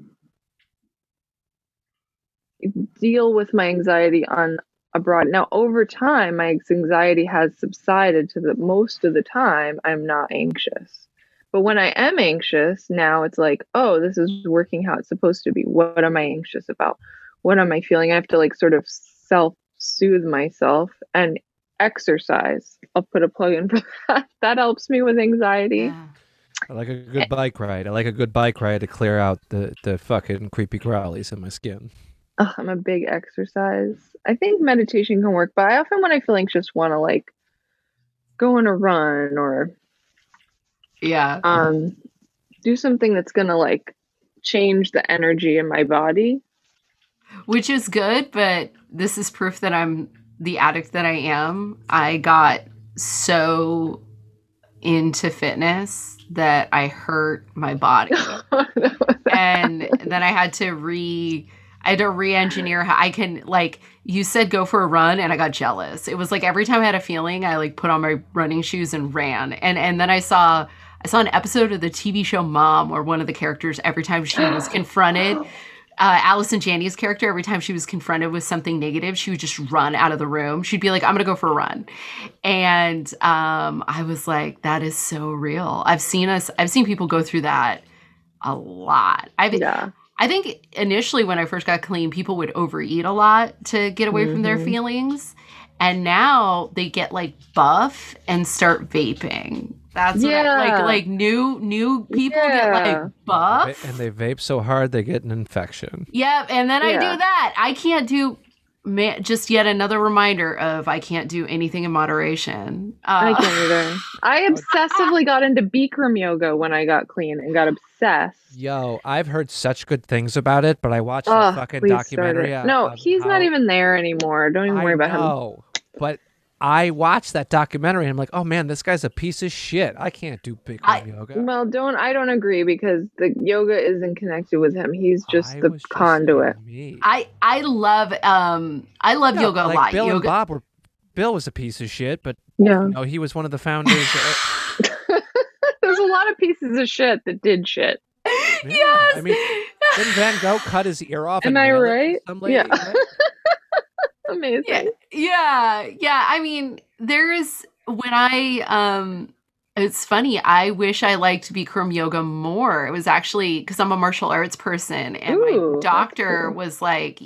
deal with my anxiety on abroad. Now, over time, my anxiety has subsided to the most of the time I'm not anxious. But when I am anxious, now it's like, oh, this is working how it's supposed to be. What am I anxious about? What am I feeling? I have to like sort of self-soothe myself and exercise. I'll put a plug in for that. That helps me with anxiety. Yeah. I like a good bike ride. I like a good bike ride to clear out the fucking creepy crawlies in my skin. Oh, I'm a big exercise. I think meditation can work, but I often, when I feel anxious, want to like go on a run or do something that's going to like change the energy in my body. Which is good, but this is proof that I'm the addict that I am. I got so into fitness that I hurt my body. And then I had to re-engineer how I can, like you said, go for a run. And I got jealous. It was like, every time I had a feeling, I like put on my running shoes and ran. And then I saw an episode of the TV show Mom, where one of the characters, every time she was confronted, Allison Janney's character, every time she was confronted with something negative, she would just run out of the room. She'd be like, I'm going to go for a run. And I was like, that is so real. I've seen people go through that a lot. I think initially when I first got clean, people would overeat a lot to get away from their feelings. And now they get like buff and start vaping. That's what like new people get like buff. And they vape so hard, they get an infection. Yep. And then I do that. I can't do, just yet another reminder of I can't do anything in moderation. I can't either. I obsessively got into Bikram yoga when I got clean and got obsessed. Yo, I've heard such good things about it, but I watched the fucking documentary. No, he's not even there anymore. Don't even worry about him. Oh, but I watched that documentary and I'm like, oh man, this guy's a piece of shit. I can't do Bikram yoga. Well, I don't agree because the yoga isn't connected with him. He's just the conduit. I love yoga a lot. Bill yoga. And Bob were. Bill was a piece of shit, but you know, he was one of the founders. There's a lot of pieces of shit that did shit. Yeah, yes. I mean, didn't Van Gogh cut his ear off? Am I right? Some lady, right? Amazing. Yeah. I mean, there is, when I, it's funny, I wish I liked Bikram yoga more. It was actually, because I'm a martial arts person, and my doctor was like,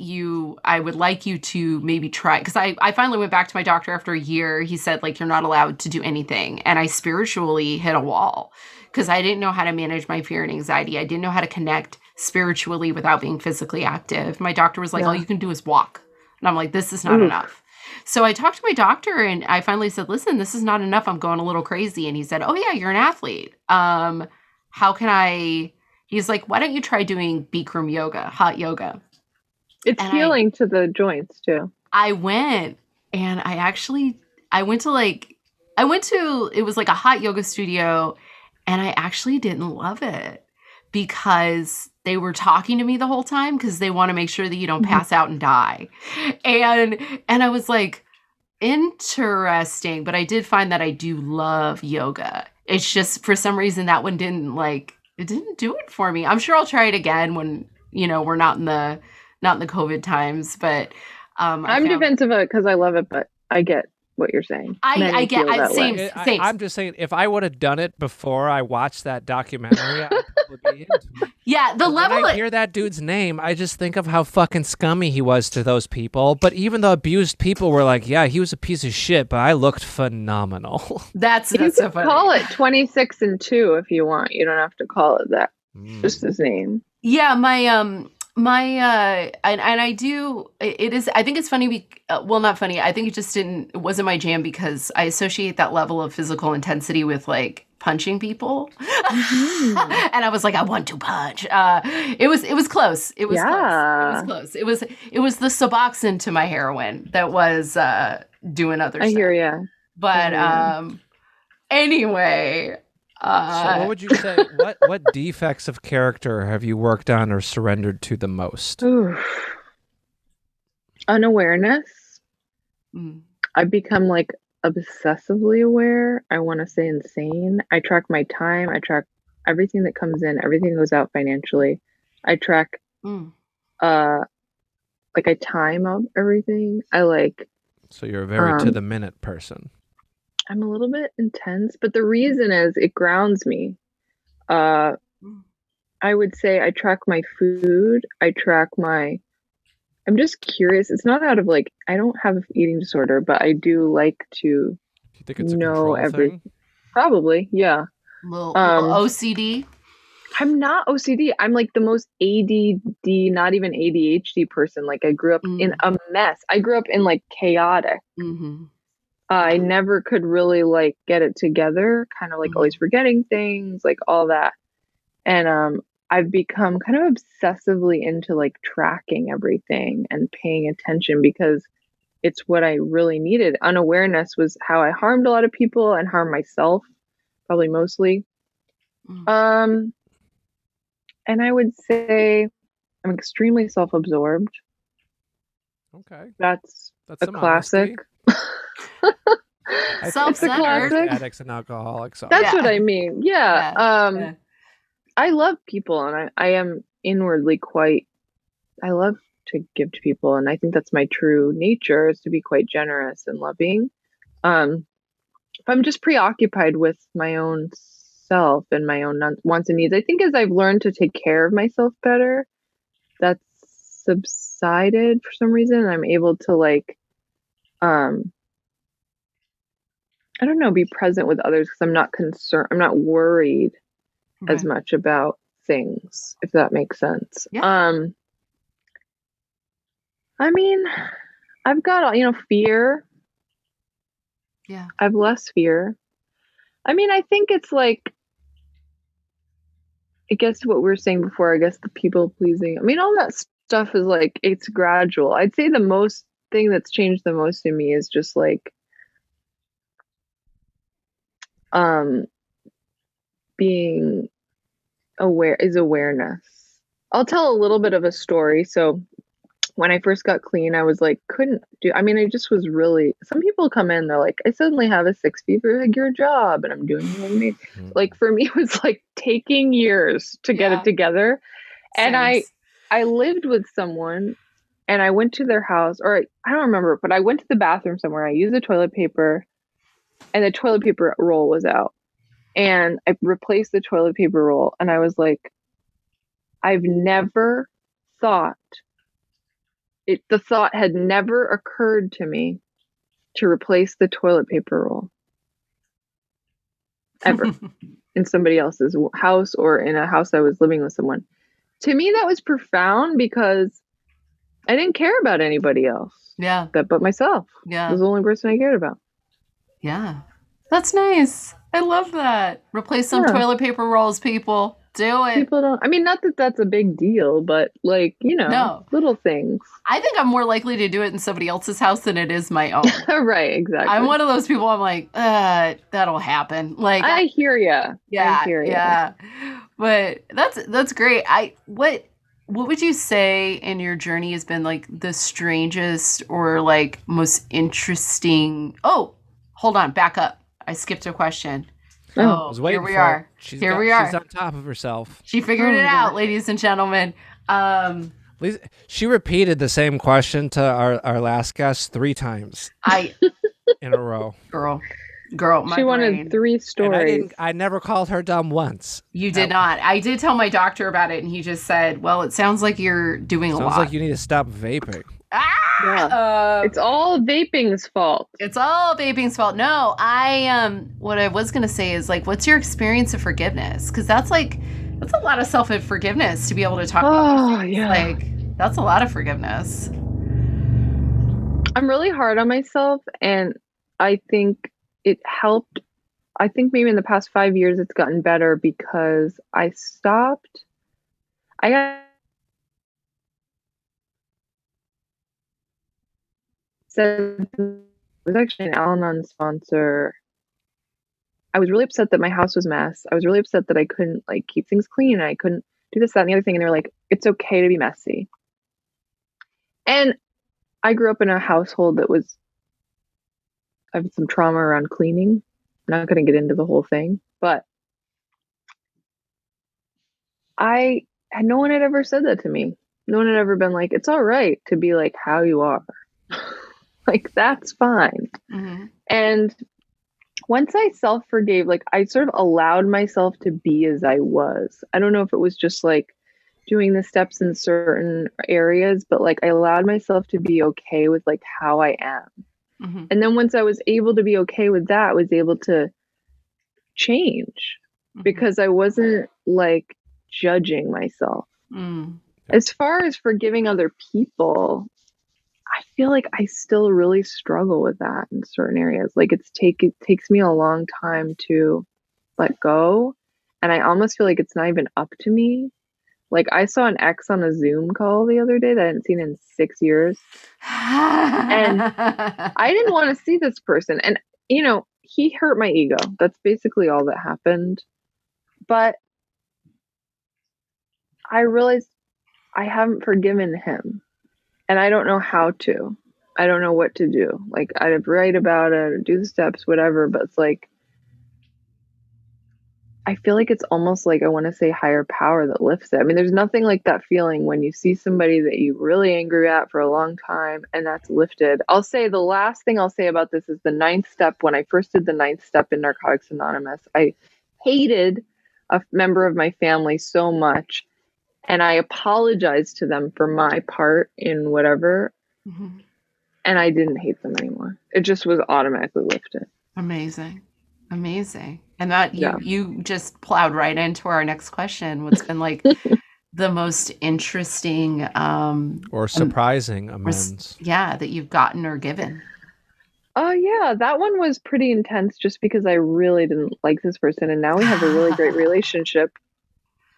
I would like you to maybe try, because I finally went back to my doctor after a year. He said, like, you're not allowed to do anything. And I spiritually hit a wall because I didn't know how to manage my fear and anxiety. I didn't know how to connect spiritually without being physically active. My doctor was like, all you can do is walk. And I'm like, this is not enough. So I talked to my doctor, and I finally said, listen, this is not enough. I'm going a little crazy. And he said, oh, yeah, you're an athlete. How can I? He's like, why don't you try doing Bikram yoga, hot yoga? It's healing to the joints, too. I went, and I went to it was like a hot yoga studio, and I actually didn't love it because they were talking to me the whole time because they want to make sure that you don't pass out and die. And I was like, interesting. But I did find that I do love yoga. It's just, for some reason, that one didn't do it for me. I'm sure I'll try it again when, we're not in the COVID times, but I'm defensive of it because I love it, but I get what you're saying. I get it. Same. I'm just saying, if I would have done it before I watched that documentary, I would be into it. Yeah, the level. When I hear that dude's name, I just think of how fucking scummy he was to those people. But even the abused people were like, yeah, he was a piece of shit, but I looked phenomenal. That's so funny. Call it 26 and 2 if you want. You don't have to call it that. Just his name. Yeah, I think it's funny. Well, not funny. I think it wasn't my jam because I associate that level of physical intensity with like punching people. And I was like, I want to punch. It was close. It was close. It was the Suboxone to my heroin that was doing other stuff. I hear ya. But anyway. So what would you say, what defects of character have you worked on or surrendered to the most? Unawareness. I've become like obsessively aware. I want to say insane. I track my time. I track everything that comes in, everything goes out financially. I track, I time up everything. So you're a very to the minute person. I'm a little bit intense, but the reason is it grounds me. I would say I track my food. I'm just curious. It's not out of I don't have an eating disorder, but I do like to know everything. Probably, yeah. Little OCD? I'm not OCD. I'm like the most ADD, not even ADHD person. I grew up in a mess. I grew up in chaotic. Mm-hmm. I never could really get it together, kind of always forgetting things, all that. And I've become kind of obsessively into tracking everything and paying attention because it's what I really needed. Unawareness was how I harmed a lot of people and harmed myself, probably mostly. And I would say I'm extremely self-absorbed. Okay. That's a classic. Self-centered addicts and alcoholics. That's what I mean. Yeah. I love people, and I am inwardly I love to give to people, and I think that's my true nature, is to be quite generous and loving. If I'm just preoccupied with my own self and my own wants and needs, I think as I've learned to take care of myself better, that's subsided for some reason. I'm able to I don't know, be present with others because I'm not concerned. I'm not worried as much about things, if that makes sense. Yeah. I mean, I've got all, fear. Yeah. I've less fear. I mean, I think it's I guess what we were saying before, I guess the people pleasing, I mean, all that stuff is it's gradual. I'd say the most thing that's changed the most in me is just being aware is awareness. I'll tell a little bit of a story. So when I first got clean, I was I just was really, some people come in, they're I suddenly have a 6-figure job and I'm doing homemade. For me, it was taking years to get it together. Seems. And I lived with someone And I went to their house, or I don't remember, but I went to the bathroom somewhere. I used the toilet paper, and the toilet paper roll was out. And I replaced the toilet paper roll, and I was like, I've never thought, the thought had never occurred to me to replace the toilet paper roll ever in somebody else's house or in a house I was living with someone. To me, that was profound because I didn't care about anybody else. Yeah. But myself. Yeah. I was the only person I cared about. Yeah. That's nice. I love that. Replace some toilet paper rolls, people. Do it. People don't. I mean, not that that's a big deal, but like, you know, little things. I think I'm more likely to do it in somebody else's house than it is my own. Right. Exactly. I'm one of those people. I'm like, that'll happen. Like, I hear ya. Yeah. I hear ya. Yeah. But that's great. What would you say in your journey has been like the strangest or like most interesting? Oh, hold on. Back up. I skipped a question. Oh, here we are. Here we are. She's on top of herself. She figured it out, ladies and gentlemen. She repeated the same question to our last guest 3 times. In a row. Girl, my brain. Wanted 3 stories. I never called her dumb once. You did not. I did tell my doctor about it, and he just said, well, it sounds like you're doing a lot. Sounds like you need to stop vaping. It's all vaping's fault. No, what I was going to say is, like, what's your experience of forgiveness? Because that's a lot of self-forgiveness to be able to talk about. Like, that's a lot of forgiveness. I'm really hard on myself, and I think it helped. I think maybe in the past 5 years it's gotten better because I stopped. I said it was actually an Al-Anon sponsor. I was really upset that my house was a mess. I was really upset that I couldn't like keep things clean and I couldn't do this, that, and the other thing. And they were like, it's okay to be messy. And I grew up in a household that was, I have some trauma around cleaning. I'm not going to get into the whole thing, but no one had ever said that to me. No one had ever been like, it's all right to be like how you are. Like, that's fine. Mm-hmm. And once I self-forgave, like I sort of allowed myself to be as I was. I don't know if it was just like doing the steps in certain areas, but like I allowed myself to be okay with like how I am. Mm-hmm. And then once I was able to be okay with that, I was able to change because I wasn't like judging myself. Mm. As far as forgiving other people, I feel like I still really struggle with that in certain areas. Like it takes me a long time to let go. And I almost feel like it's not even up to me. Like I saw an ex on a Zoom call the other day that I hadn't seen in 6 years. And I didn't want to see this person. And, you know, he hurt my ego. That's basically all that happened. But I realized I haven't forgiven him. And I don't know how to. I don't know what to do. Like I'd write about it or do the steps, whatever. But it's like, I feel like it's almost like I want to say higher power that lifts it. I mean, there's nothing like that feeling when you see somebody that you really angry at for a long time and that's lifted. I'll say the last thing I'll say about this is the 9th step. When I first did the 9th step in Narcotics Anonymous, I hated a member of my family so much. And I apologized to them for my part in whatever. Mm-hmm. And I didn't hate them anymore. It just was automatically lifted. Amazing. And that you just plowed right into our next question. What's been like the most interesting or surprising amends. That you've gotten or given. Oh, yeah. That one was pretty intense just because I really didn't like this person. And now we have a really great relationship.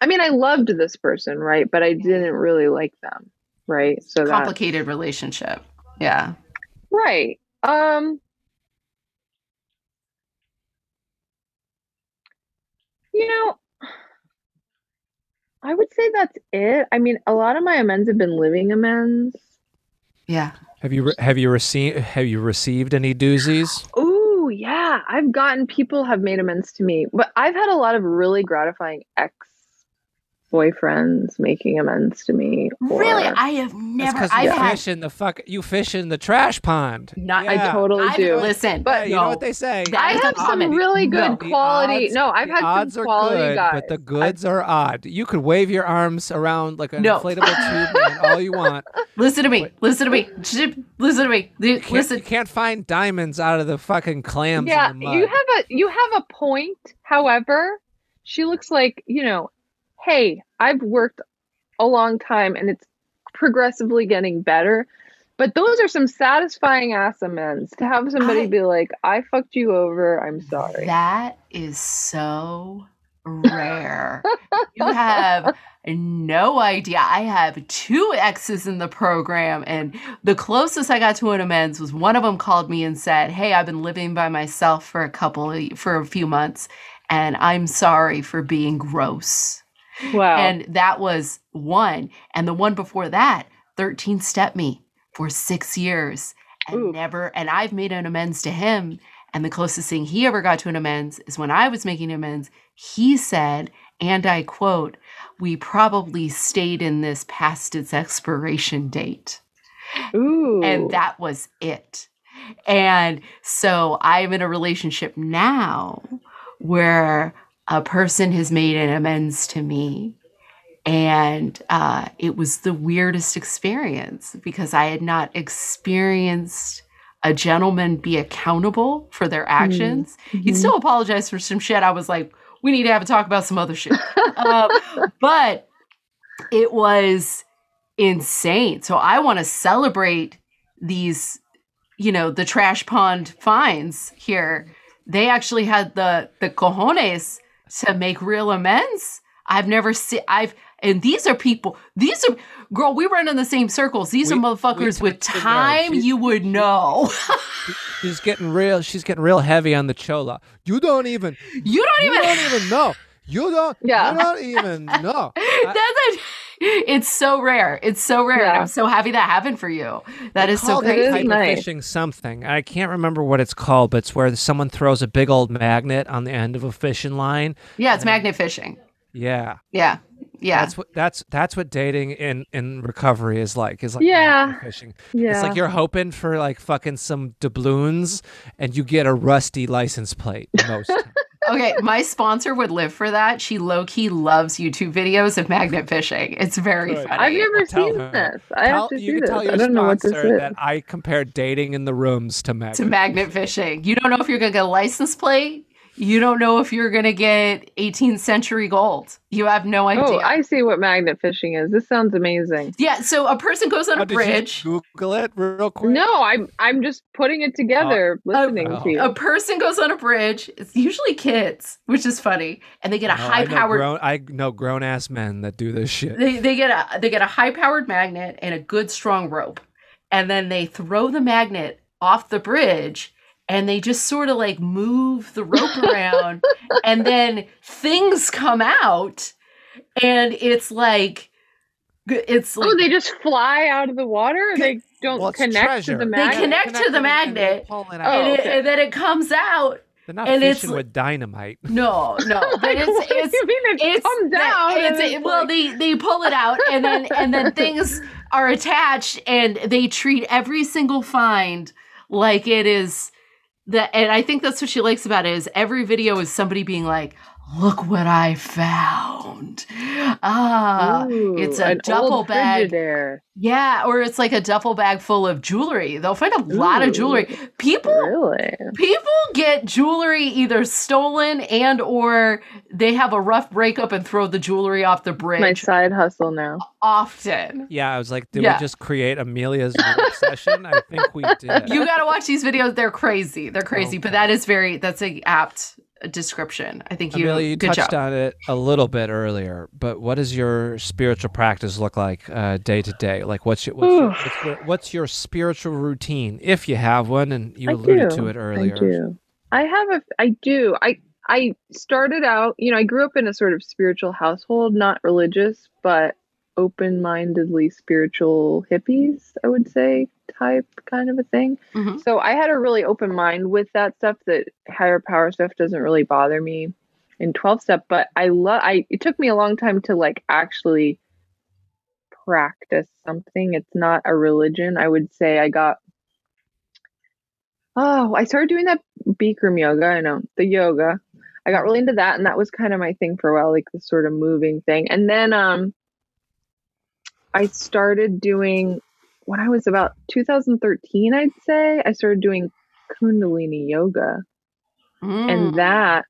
I mean, I loved this person, right? But I didn't really like them, right? So complicated relationship. Yeah. Right. You know, I would say that's it. I mean, a lot of my amends have been living amends. Yeah. Have you received any doozies? Oh, yeah. I've gotten people have made amends to me, but I've had a lot of really gratifying ex boyfriends making amends to me. Or... Really? I have never. That's 'cause you fish in the trash pond. I totally do. Listen, but you know what they say. I have some really good quality. I've had some quality guys. But the goods are odd. You could wave your arms around like an inflatable tube and all you want. Listen to me. Listen to me. You can't find diamonds out of the fucking clams. Yeah, in the mud. You have a point. However, she looks like, you know, hey, I've worked a long time and it's progressively getting better. But those are some satisfying ass amends to have somebody be like, I fucked you over. I'm sorry. That is so rare. You have no idea. I have two exes in the program, and the closest I got to an amends was one of them called me and said, hey, I've been living by myself for a few months and I'm sorry for being gross. Wow. And that was one. And the one before that, 13 stepped me for 6 years and and I've made an amends to him. And the closest thing he ever got to an amends is when I was making amends, he said, and I quote, we probably stayed in this past its expiration date. Ooh. And that was it. And so I'm in a relationship now where a person has made an amends to me, and it was the weirdest experience because I had not experienced a gentleman be accountable for their actions. Mm-hmm. He'd still apologize for some shit. I was like, we need to have a talk about some other shit. But it was insane. So I want to celebrate these, you know, the trash pond finds here. They actually had the cojones to make real amends. I've never seen, and these are people, these are, girl, we run in the same circles. These are motherfuckers with time you would know. She's getting real heavy on the chola. You don't even know. You don't even know. It's so rare. It's so rare. Yeah. And I'm so happy that happened for you. That is so crazy. It's nice. Fishing something. I can't remember what it's called, but it's where someone throws a big old magnet on the end of a fishing line. Yeah, it's magnet fishing. Yeah. Yeah. Yeah. That's what dating in recovery is like. Is like fishing. Yeah. It's like you're hoping for like fucking some doubloons and you get a rusty license plate most times. Okay, my sponsor would live for that. She low-key loves YouTube videos of magnet fishing. It's very funny. I've never seen this. I have to see this. I don't know what this is. You can tell your sponsor that I compared dating in the rooms to magnet fishing. You don't know if you're going to get a license plate. You don't know if you're going to get 18th century gold. You have no idea. Oh, I see what magnet fishing is. This sounds amazing. Yeah, so a person goes on a bridge. Did you Google it real quick? No, I'm just putting it together, listening to you. A person goes on a bridge. It's usually kids, which is funny, and they get a high-powered. I know grown-ass men that do this shit. They get a high-powered magnet and a good strong rope, and then they throw the magnet off the bridge. And they just sort of like move the rope around and then things come out and it's like. Oh, they just fly out of the water? They don't connect to the magnet? They connect to the magnet and then it comes out. They're not fishing with dynamite. No. But they pull it out and then things are attached and they treat every single find like it is. And I think that's what she likes about it is every video is somebody being like, look what I found. It's a duffel bag. Yeah, or it's like a duffel bag full of jewelry. They'll find a lot of jewelry. People get jewelry either stolen and or they have a rough breakup and throw the jewelry off the bridge. My side hustle now. Often. Yeah, I was like, did we just create Amelia's obsession? I think we did. You got to watch these videos. They're crazy. They're crazy. But that is that's an apt description. I think Amelia, you touched on it a little bit earlier, but what does your spiritual practice look like day to day? Like what's your spiritual routine, if you have one? And you alluded to it earlier. I do. I started out, you know, I grew up in a sort of spiritual household, not religious, but open-mindedly spiritual hippies, I would say, type kind of a thing. Mm-hmm. So I had a really open mind with that stuff, that higher power stuff doesn't really bother me. in 12-step, but it took me a long time to like actually practice something. It's not a religion. I would say I started doing that Bikram yoga. I know the yoga. I got really into that, and that was kind of my thing for a while, like this sort of moving thing. And then I started doing, when I was about 2013, I'd say, I started doing Kundalini yoga. Mm. And that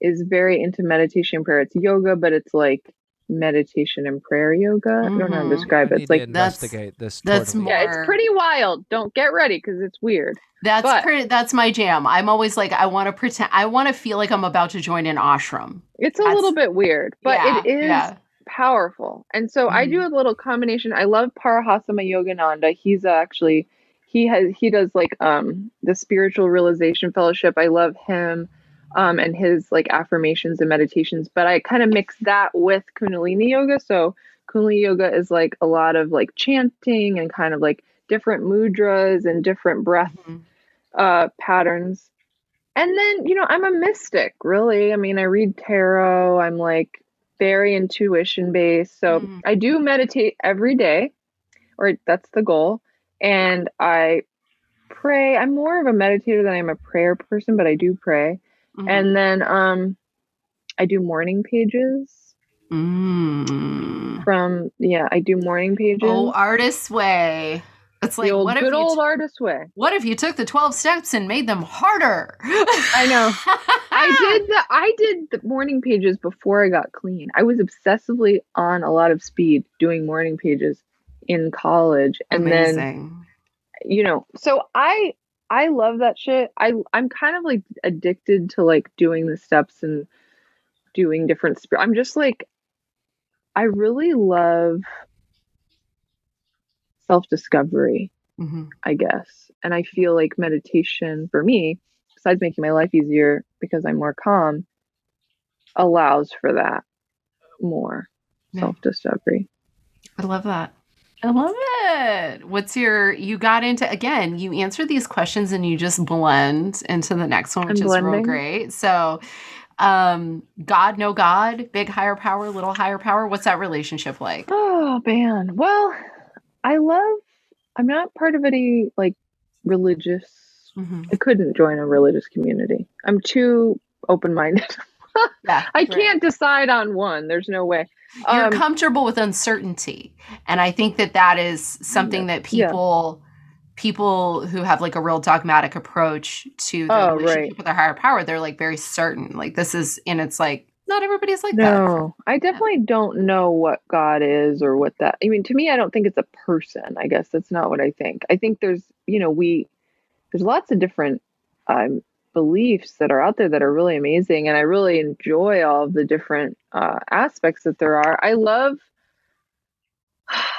is very into meditation and prayer. It's yoga, but it's like meditation and prayer yoga. Mm-hmm. I don't know how to describe it. It's like investigate this. That's more... Yeah, it's pretty wild. Don't get ready because it's weird. That's my jam. I'm always like, I want to pretend. I want to feel like I'm about to join an ashram. It's a little bit weird, but it is powerful. And so I do a little combination. I love Paramahansa Yogananda. He's actually he does like the Spiritual Realization Fellowship. I love him. And his like affirmations and meditations, but I kind of mix that with Kundalini yoga. So Kundalini yoga is like a lot of like chanting and kind of like different mudras and different breath patterns. And then, you know, I'm a mystic, really. I mean, I read tarot. I'm like very intuition based. So I do meditate every day, or that's the goal. And I pray. I'm more of a meditator than I'm a prayer person, but I do pray. Mm-hmm. And then I do morning pages I do morning pages. Oh, Artist's Way. It's like good old Artist's Way. What if you took the 12 steps and made them harder? I know. I did the morning pages before I got clean. I was obsessively on a lot of speed doing morning pages in college. And Amazing. Then, you know, so I love that shit. I'm kind of like addicted to like doing the steps and doing different I'm just like, I really love self-discovery, I guess. And I feel like meditation for me, besides making my life easier because I'm more calm, allows for that more self-discovery. I love that. I love it. You got into, again, you answer these questions and you just blend into the next one, which is real great. So God, no God, big higher power, little higher power. What's that relationship like? Oh, man. Well, I'm not part of any like religious, I couldn't join a religious community. I'm too open-minded. I can't decide on one. There's no way. You're comfortable with uncertainty. And I think that that is something that people who have like a real dogmatic approach to their relationship with their higher power, they're like very certain. Like this is, and it's like, not everybody's like that. No, I definitely don't know what God is or what that, I mean, to me, I don't think it's a person. I guess that's not what I think. I think there's, you know, there's lots of different beliefs that are out there that are really amazing. And I really enjoy all of the different aspects that there are. I love,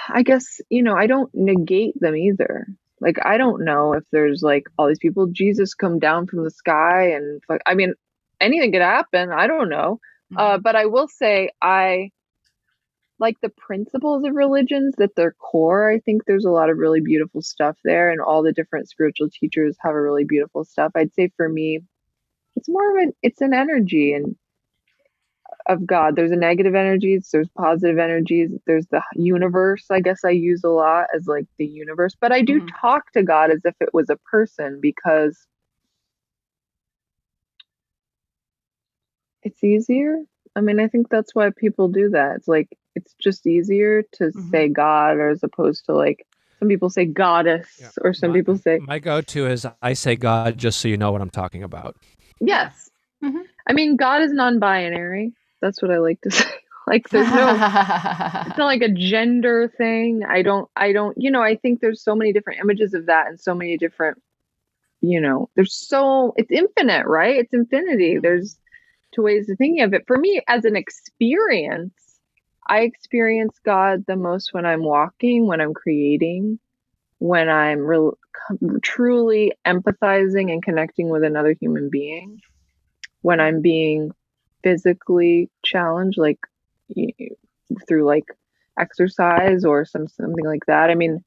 I guess, you know, I don't negate them either. Like, I don't know if there's like all these people, Jesus come down from the sky and like, I mean, anything could happen. I don't know. But I will say I like the principles of religions at their core. I think there's a lot of really beautiful stuff there, and all the different spiritual teachers have a really beautiful stuff. I'd say for me, it's more of it's an energy and of God. There's a negative energies, there's positive energies, there's the universe. I guess I use a lot as like the universe, but I do talk to God as if it was a person, because it's easier. I mean, I think that's why people do that. It's like, it's just easier to say God, or as opposed to like some people say goddess, or some people say. My go-to is I say God just so you know what I'm talking about. Yes. Mm-hmm. I mean, God is non-binary. That's what I like to say. Like there's no, it's not like a gender thing. I don't, you know, I think there's so many different images of that, and so many different, you know, it's infinite, right? It's infinity. There's two ways of thinking of it. For me, as an experience, I experience God the most when I'm walking, when I'm creating, when I'm truly empathizing and connecting with another human being, when I'm being physically challenged, like through like exercise or something like that. I mean,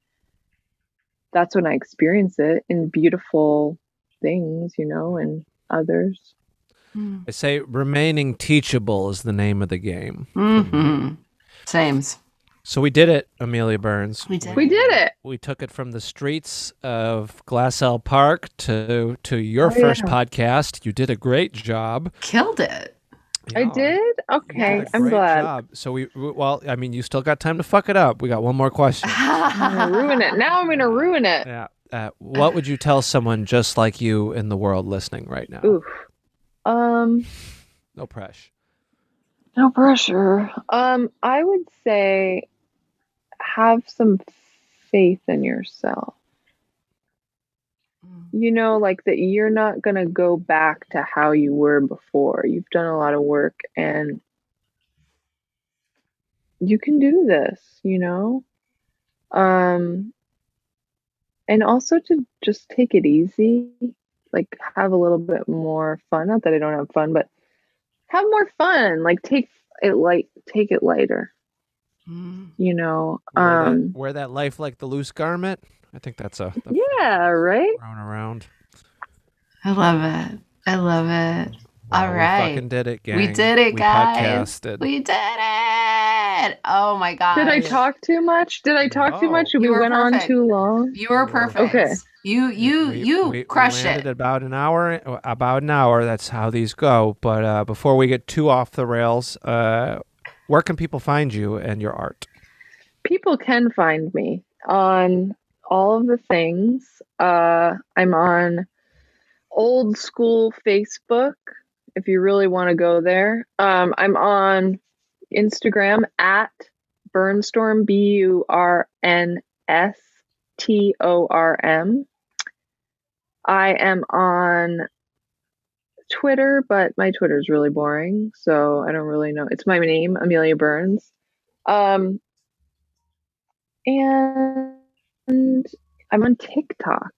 that's when I experience it in beautiful things, you know, and others. I say remaining teachable is the name of the game. Mm-hmm. Sames. So we did it, Amelia Burns. We did it. We took it from the streets of Glassell Park to your first podcast. You did a great job. Killed it. Yeah. I did? Okay, I'm glad. Job. So well, I mean, you still got time to fuck it up. We got one more question. Now I'm going to ruin it. Yeah. What would you tell someone just like you in the world listening right now? Oof. No pressure. I would say have some faith in yourself. You know, like that you're not going to go back to how you were before. You've done a lot of work and you can do this, you know? And also to just take it easy, like have a little bit more fun. Not that I don't have fun, but have more fun. Like take it lighter, you know? Wear that life like the loose garment. I think that's a... yeah, right? Around. I love it. Well, all right. We fucking did it, gang. We did it, guys. We podcasted. We did it. Oh, my God. Did I talk too much? Did I talk too much? We went perfect. On too long? You were perfect. Okay. You crushed it. We landed about an hour. That's how these go. But before we get too off the rails, where can people find you and your art? People can find me on... all of the things. I'm on old school Facebook if you really want to go there. I'm on Instagram at Burnstorm, BURNSTORM. I am on Twitter, but my Twitter is really boring, so I don't really know. It's my name, Amelia Burns. And I'm on TikTok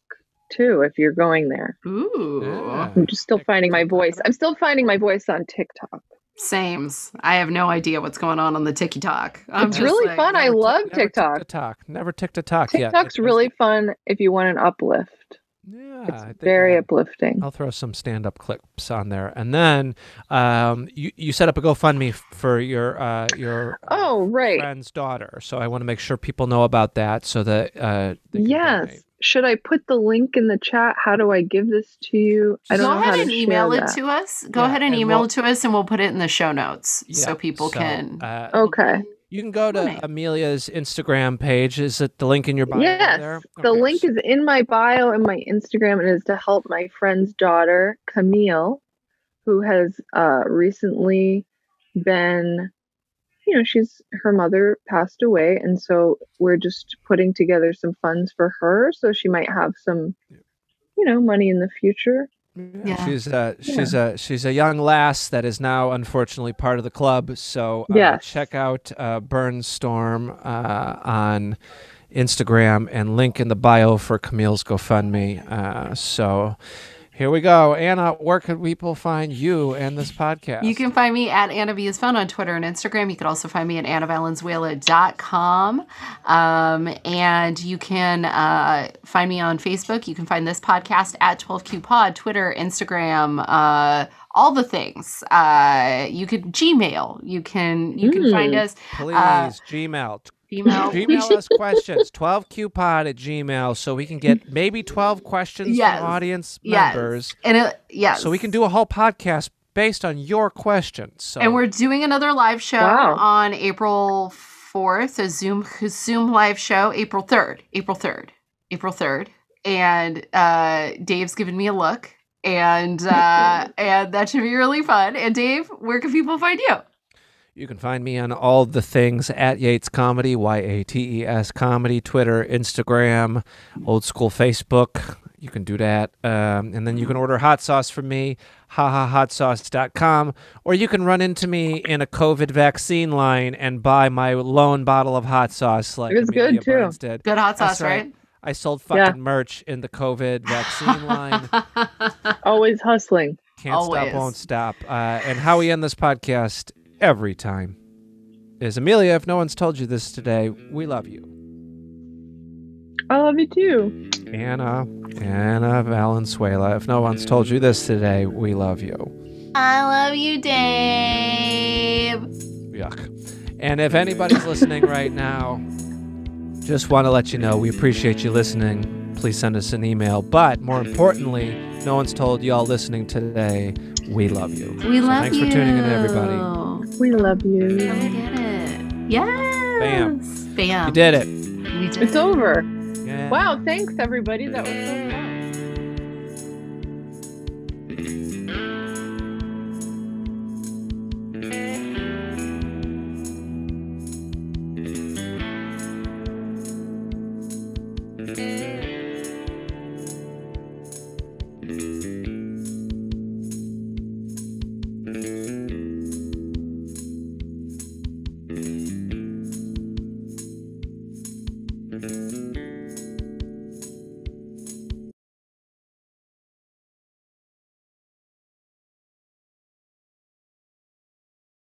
too, if you're going there. Ooh. Yeah. I'm just still finding my voice. I'm still finding my voice on TikTok. Sames. I have no idea what's going on the TikTok. It's really like, fun. I love TikTok. Never TikTok yet. TikTok's really fun if you want an uplift. Yeah, it's very uplifting. I'll throw some stand-up clips on there, and then you set up a GoFundMe for your friend's daughter. So I want to make sure people know about that, so that donate. Should I put the link in the chat? How do I give this to you? I don't know how to share that. Go ahead and email it to us. Go ahead and email it to us, and we'll put it in the show notes so people can. Okay. You can go to Amelia's Instagram page. Is it the link in your bio? Yes, there? The link is in my bio and my Instagram. It is to help my friend's daughter, Camille, who has recently been, her mother passed away. And so we're just putting together some funds for her. So she might have some, money in the future. Yeah. She's a young lass that is now unfortunately part of the club. So check out Burnstorm on Instagram and link in the bio for Camille's GoFundMe. So here we go. Anna, where can people find you and this podcast? You can find me at AnnaVia'sphone on Twitter and Instagram. You can also find me at AnnaValenzuela.com. And you can find me on Facebook. You can find this podcast at 12Q Pod, Twitter, Instagram, all the things. You can Gmail. You can find us. Please, Gmail. Email us questions, 12qpod@gmail.com, so we can get maybe 12 questions from audience members. And so we can do a whole podcast based on your questions. So. And we're doing another live show on April 4th, a Zoom live show, April 3rd. And Dave's given me a look, and and that should be really fun. And Dave, where can people find you? You can find me on all the things at Yates Comedy, YATES Comedy, Twitter, Instagram, old school Facebook. You can do that. And then you can order hot sauce from me, ha-ha-hotsauce.com, or you can run into me in a COVID vaccine line and buy my lone bottle of hot sauce. Like it was Amelia good, too. Burns did. Good hot sauce, right? I sold fucking merch in the COVID vaccine line. Always hustling. Can't stop, won't stop. And how we end this podcast every time is, Amelia, if no one's told you this today, we love you. I love you too. Anna Valenzuela, if no one's told you this today, we love you. I love you, Dave. Yuck. And if anybody's listening right now, just want to let you know we appreciate you listening. Please send us an email. But more importantly, no one's told y'all listening today, we love you. We love you. Thanks for tuning in, everybody. We love you. We get it. Yes. Bam. Bam. We did it. We did it. It's over. Yeah. Wow. Thanks, everybody. That was so fun.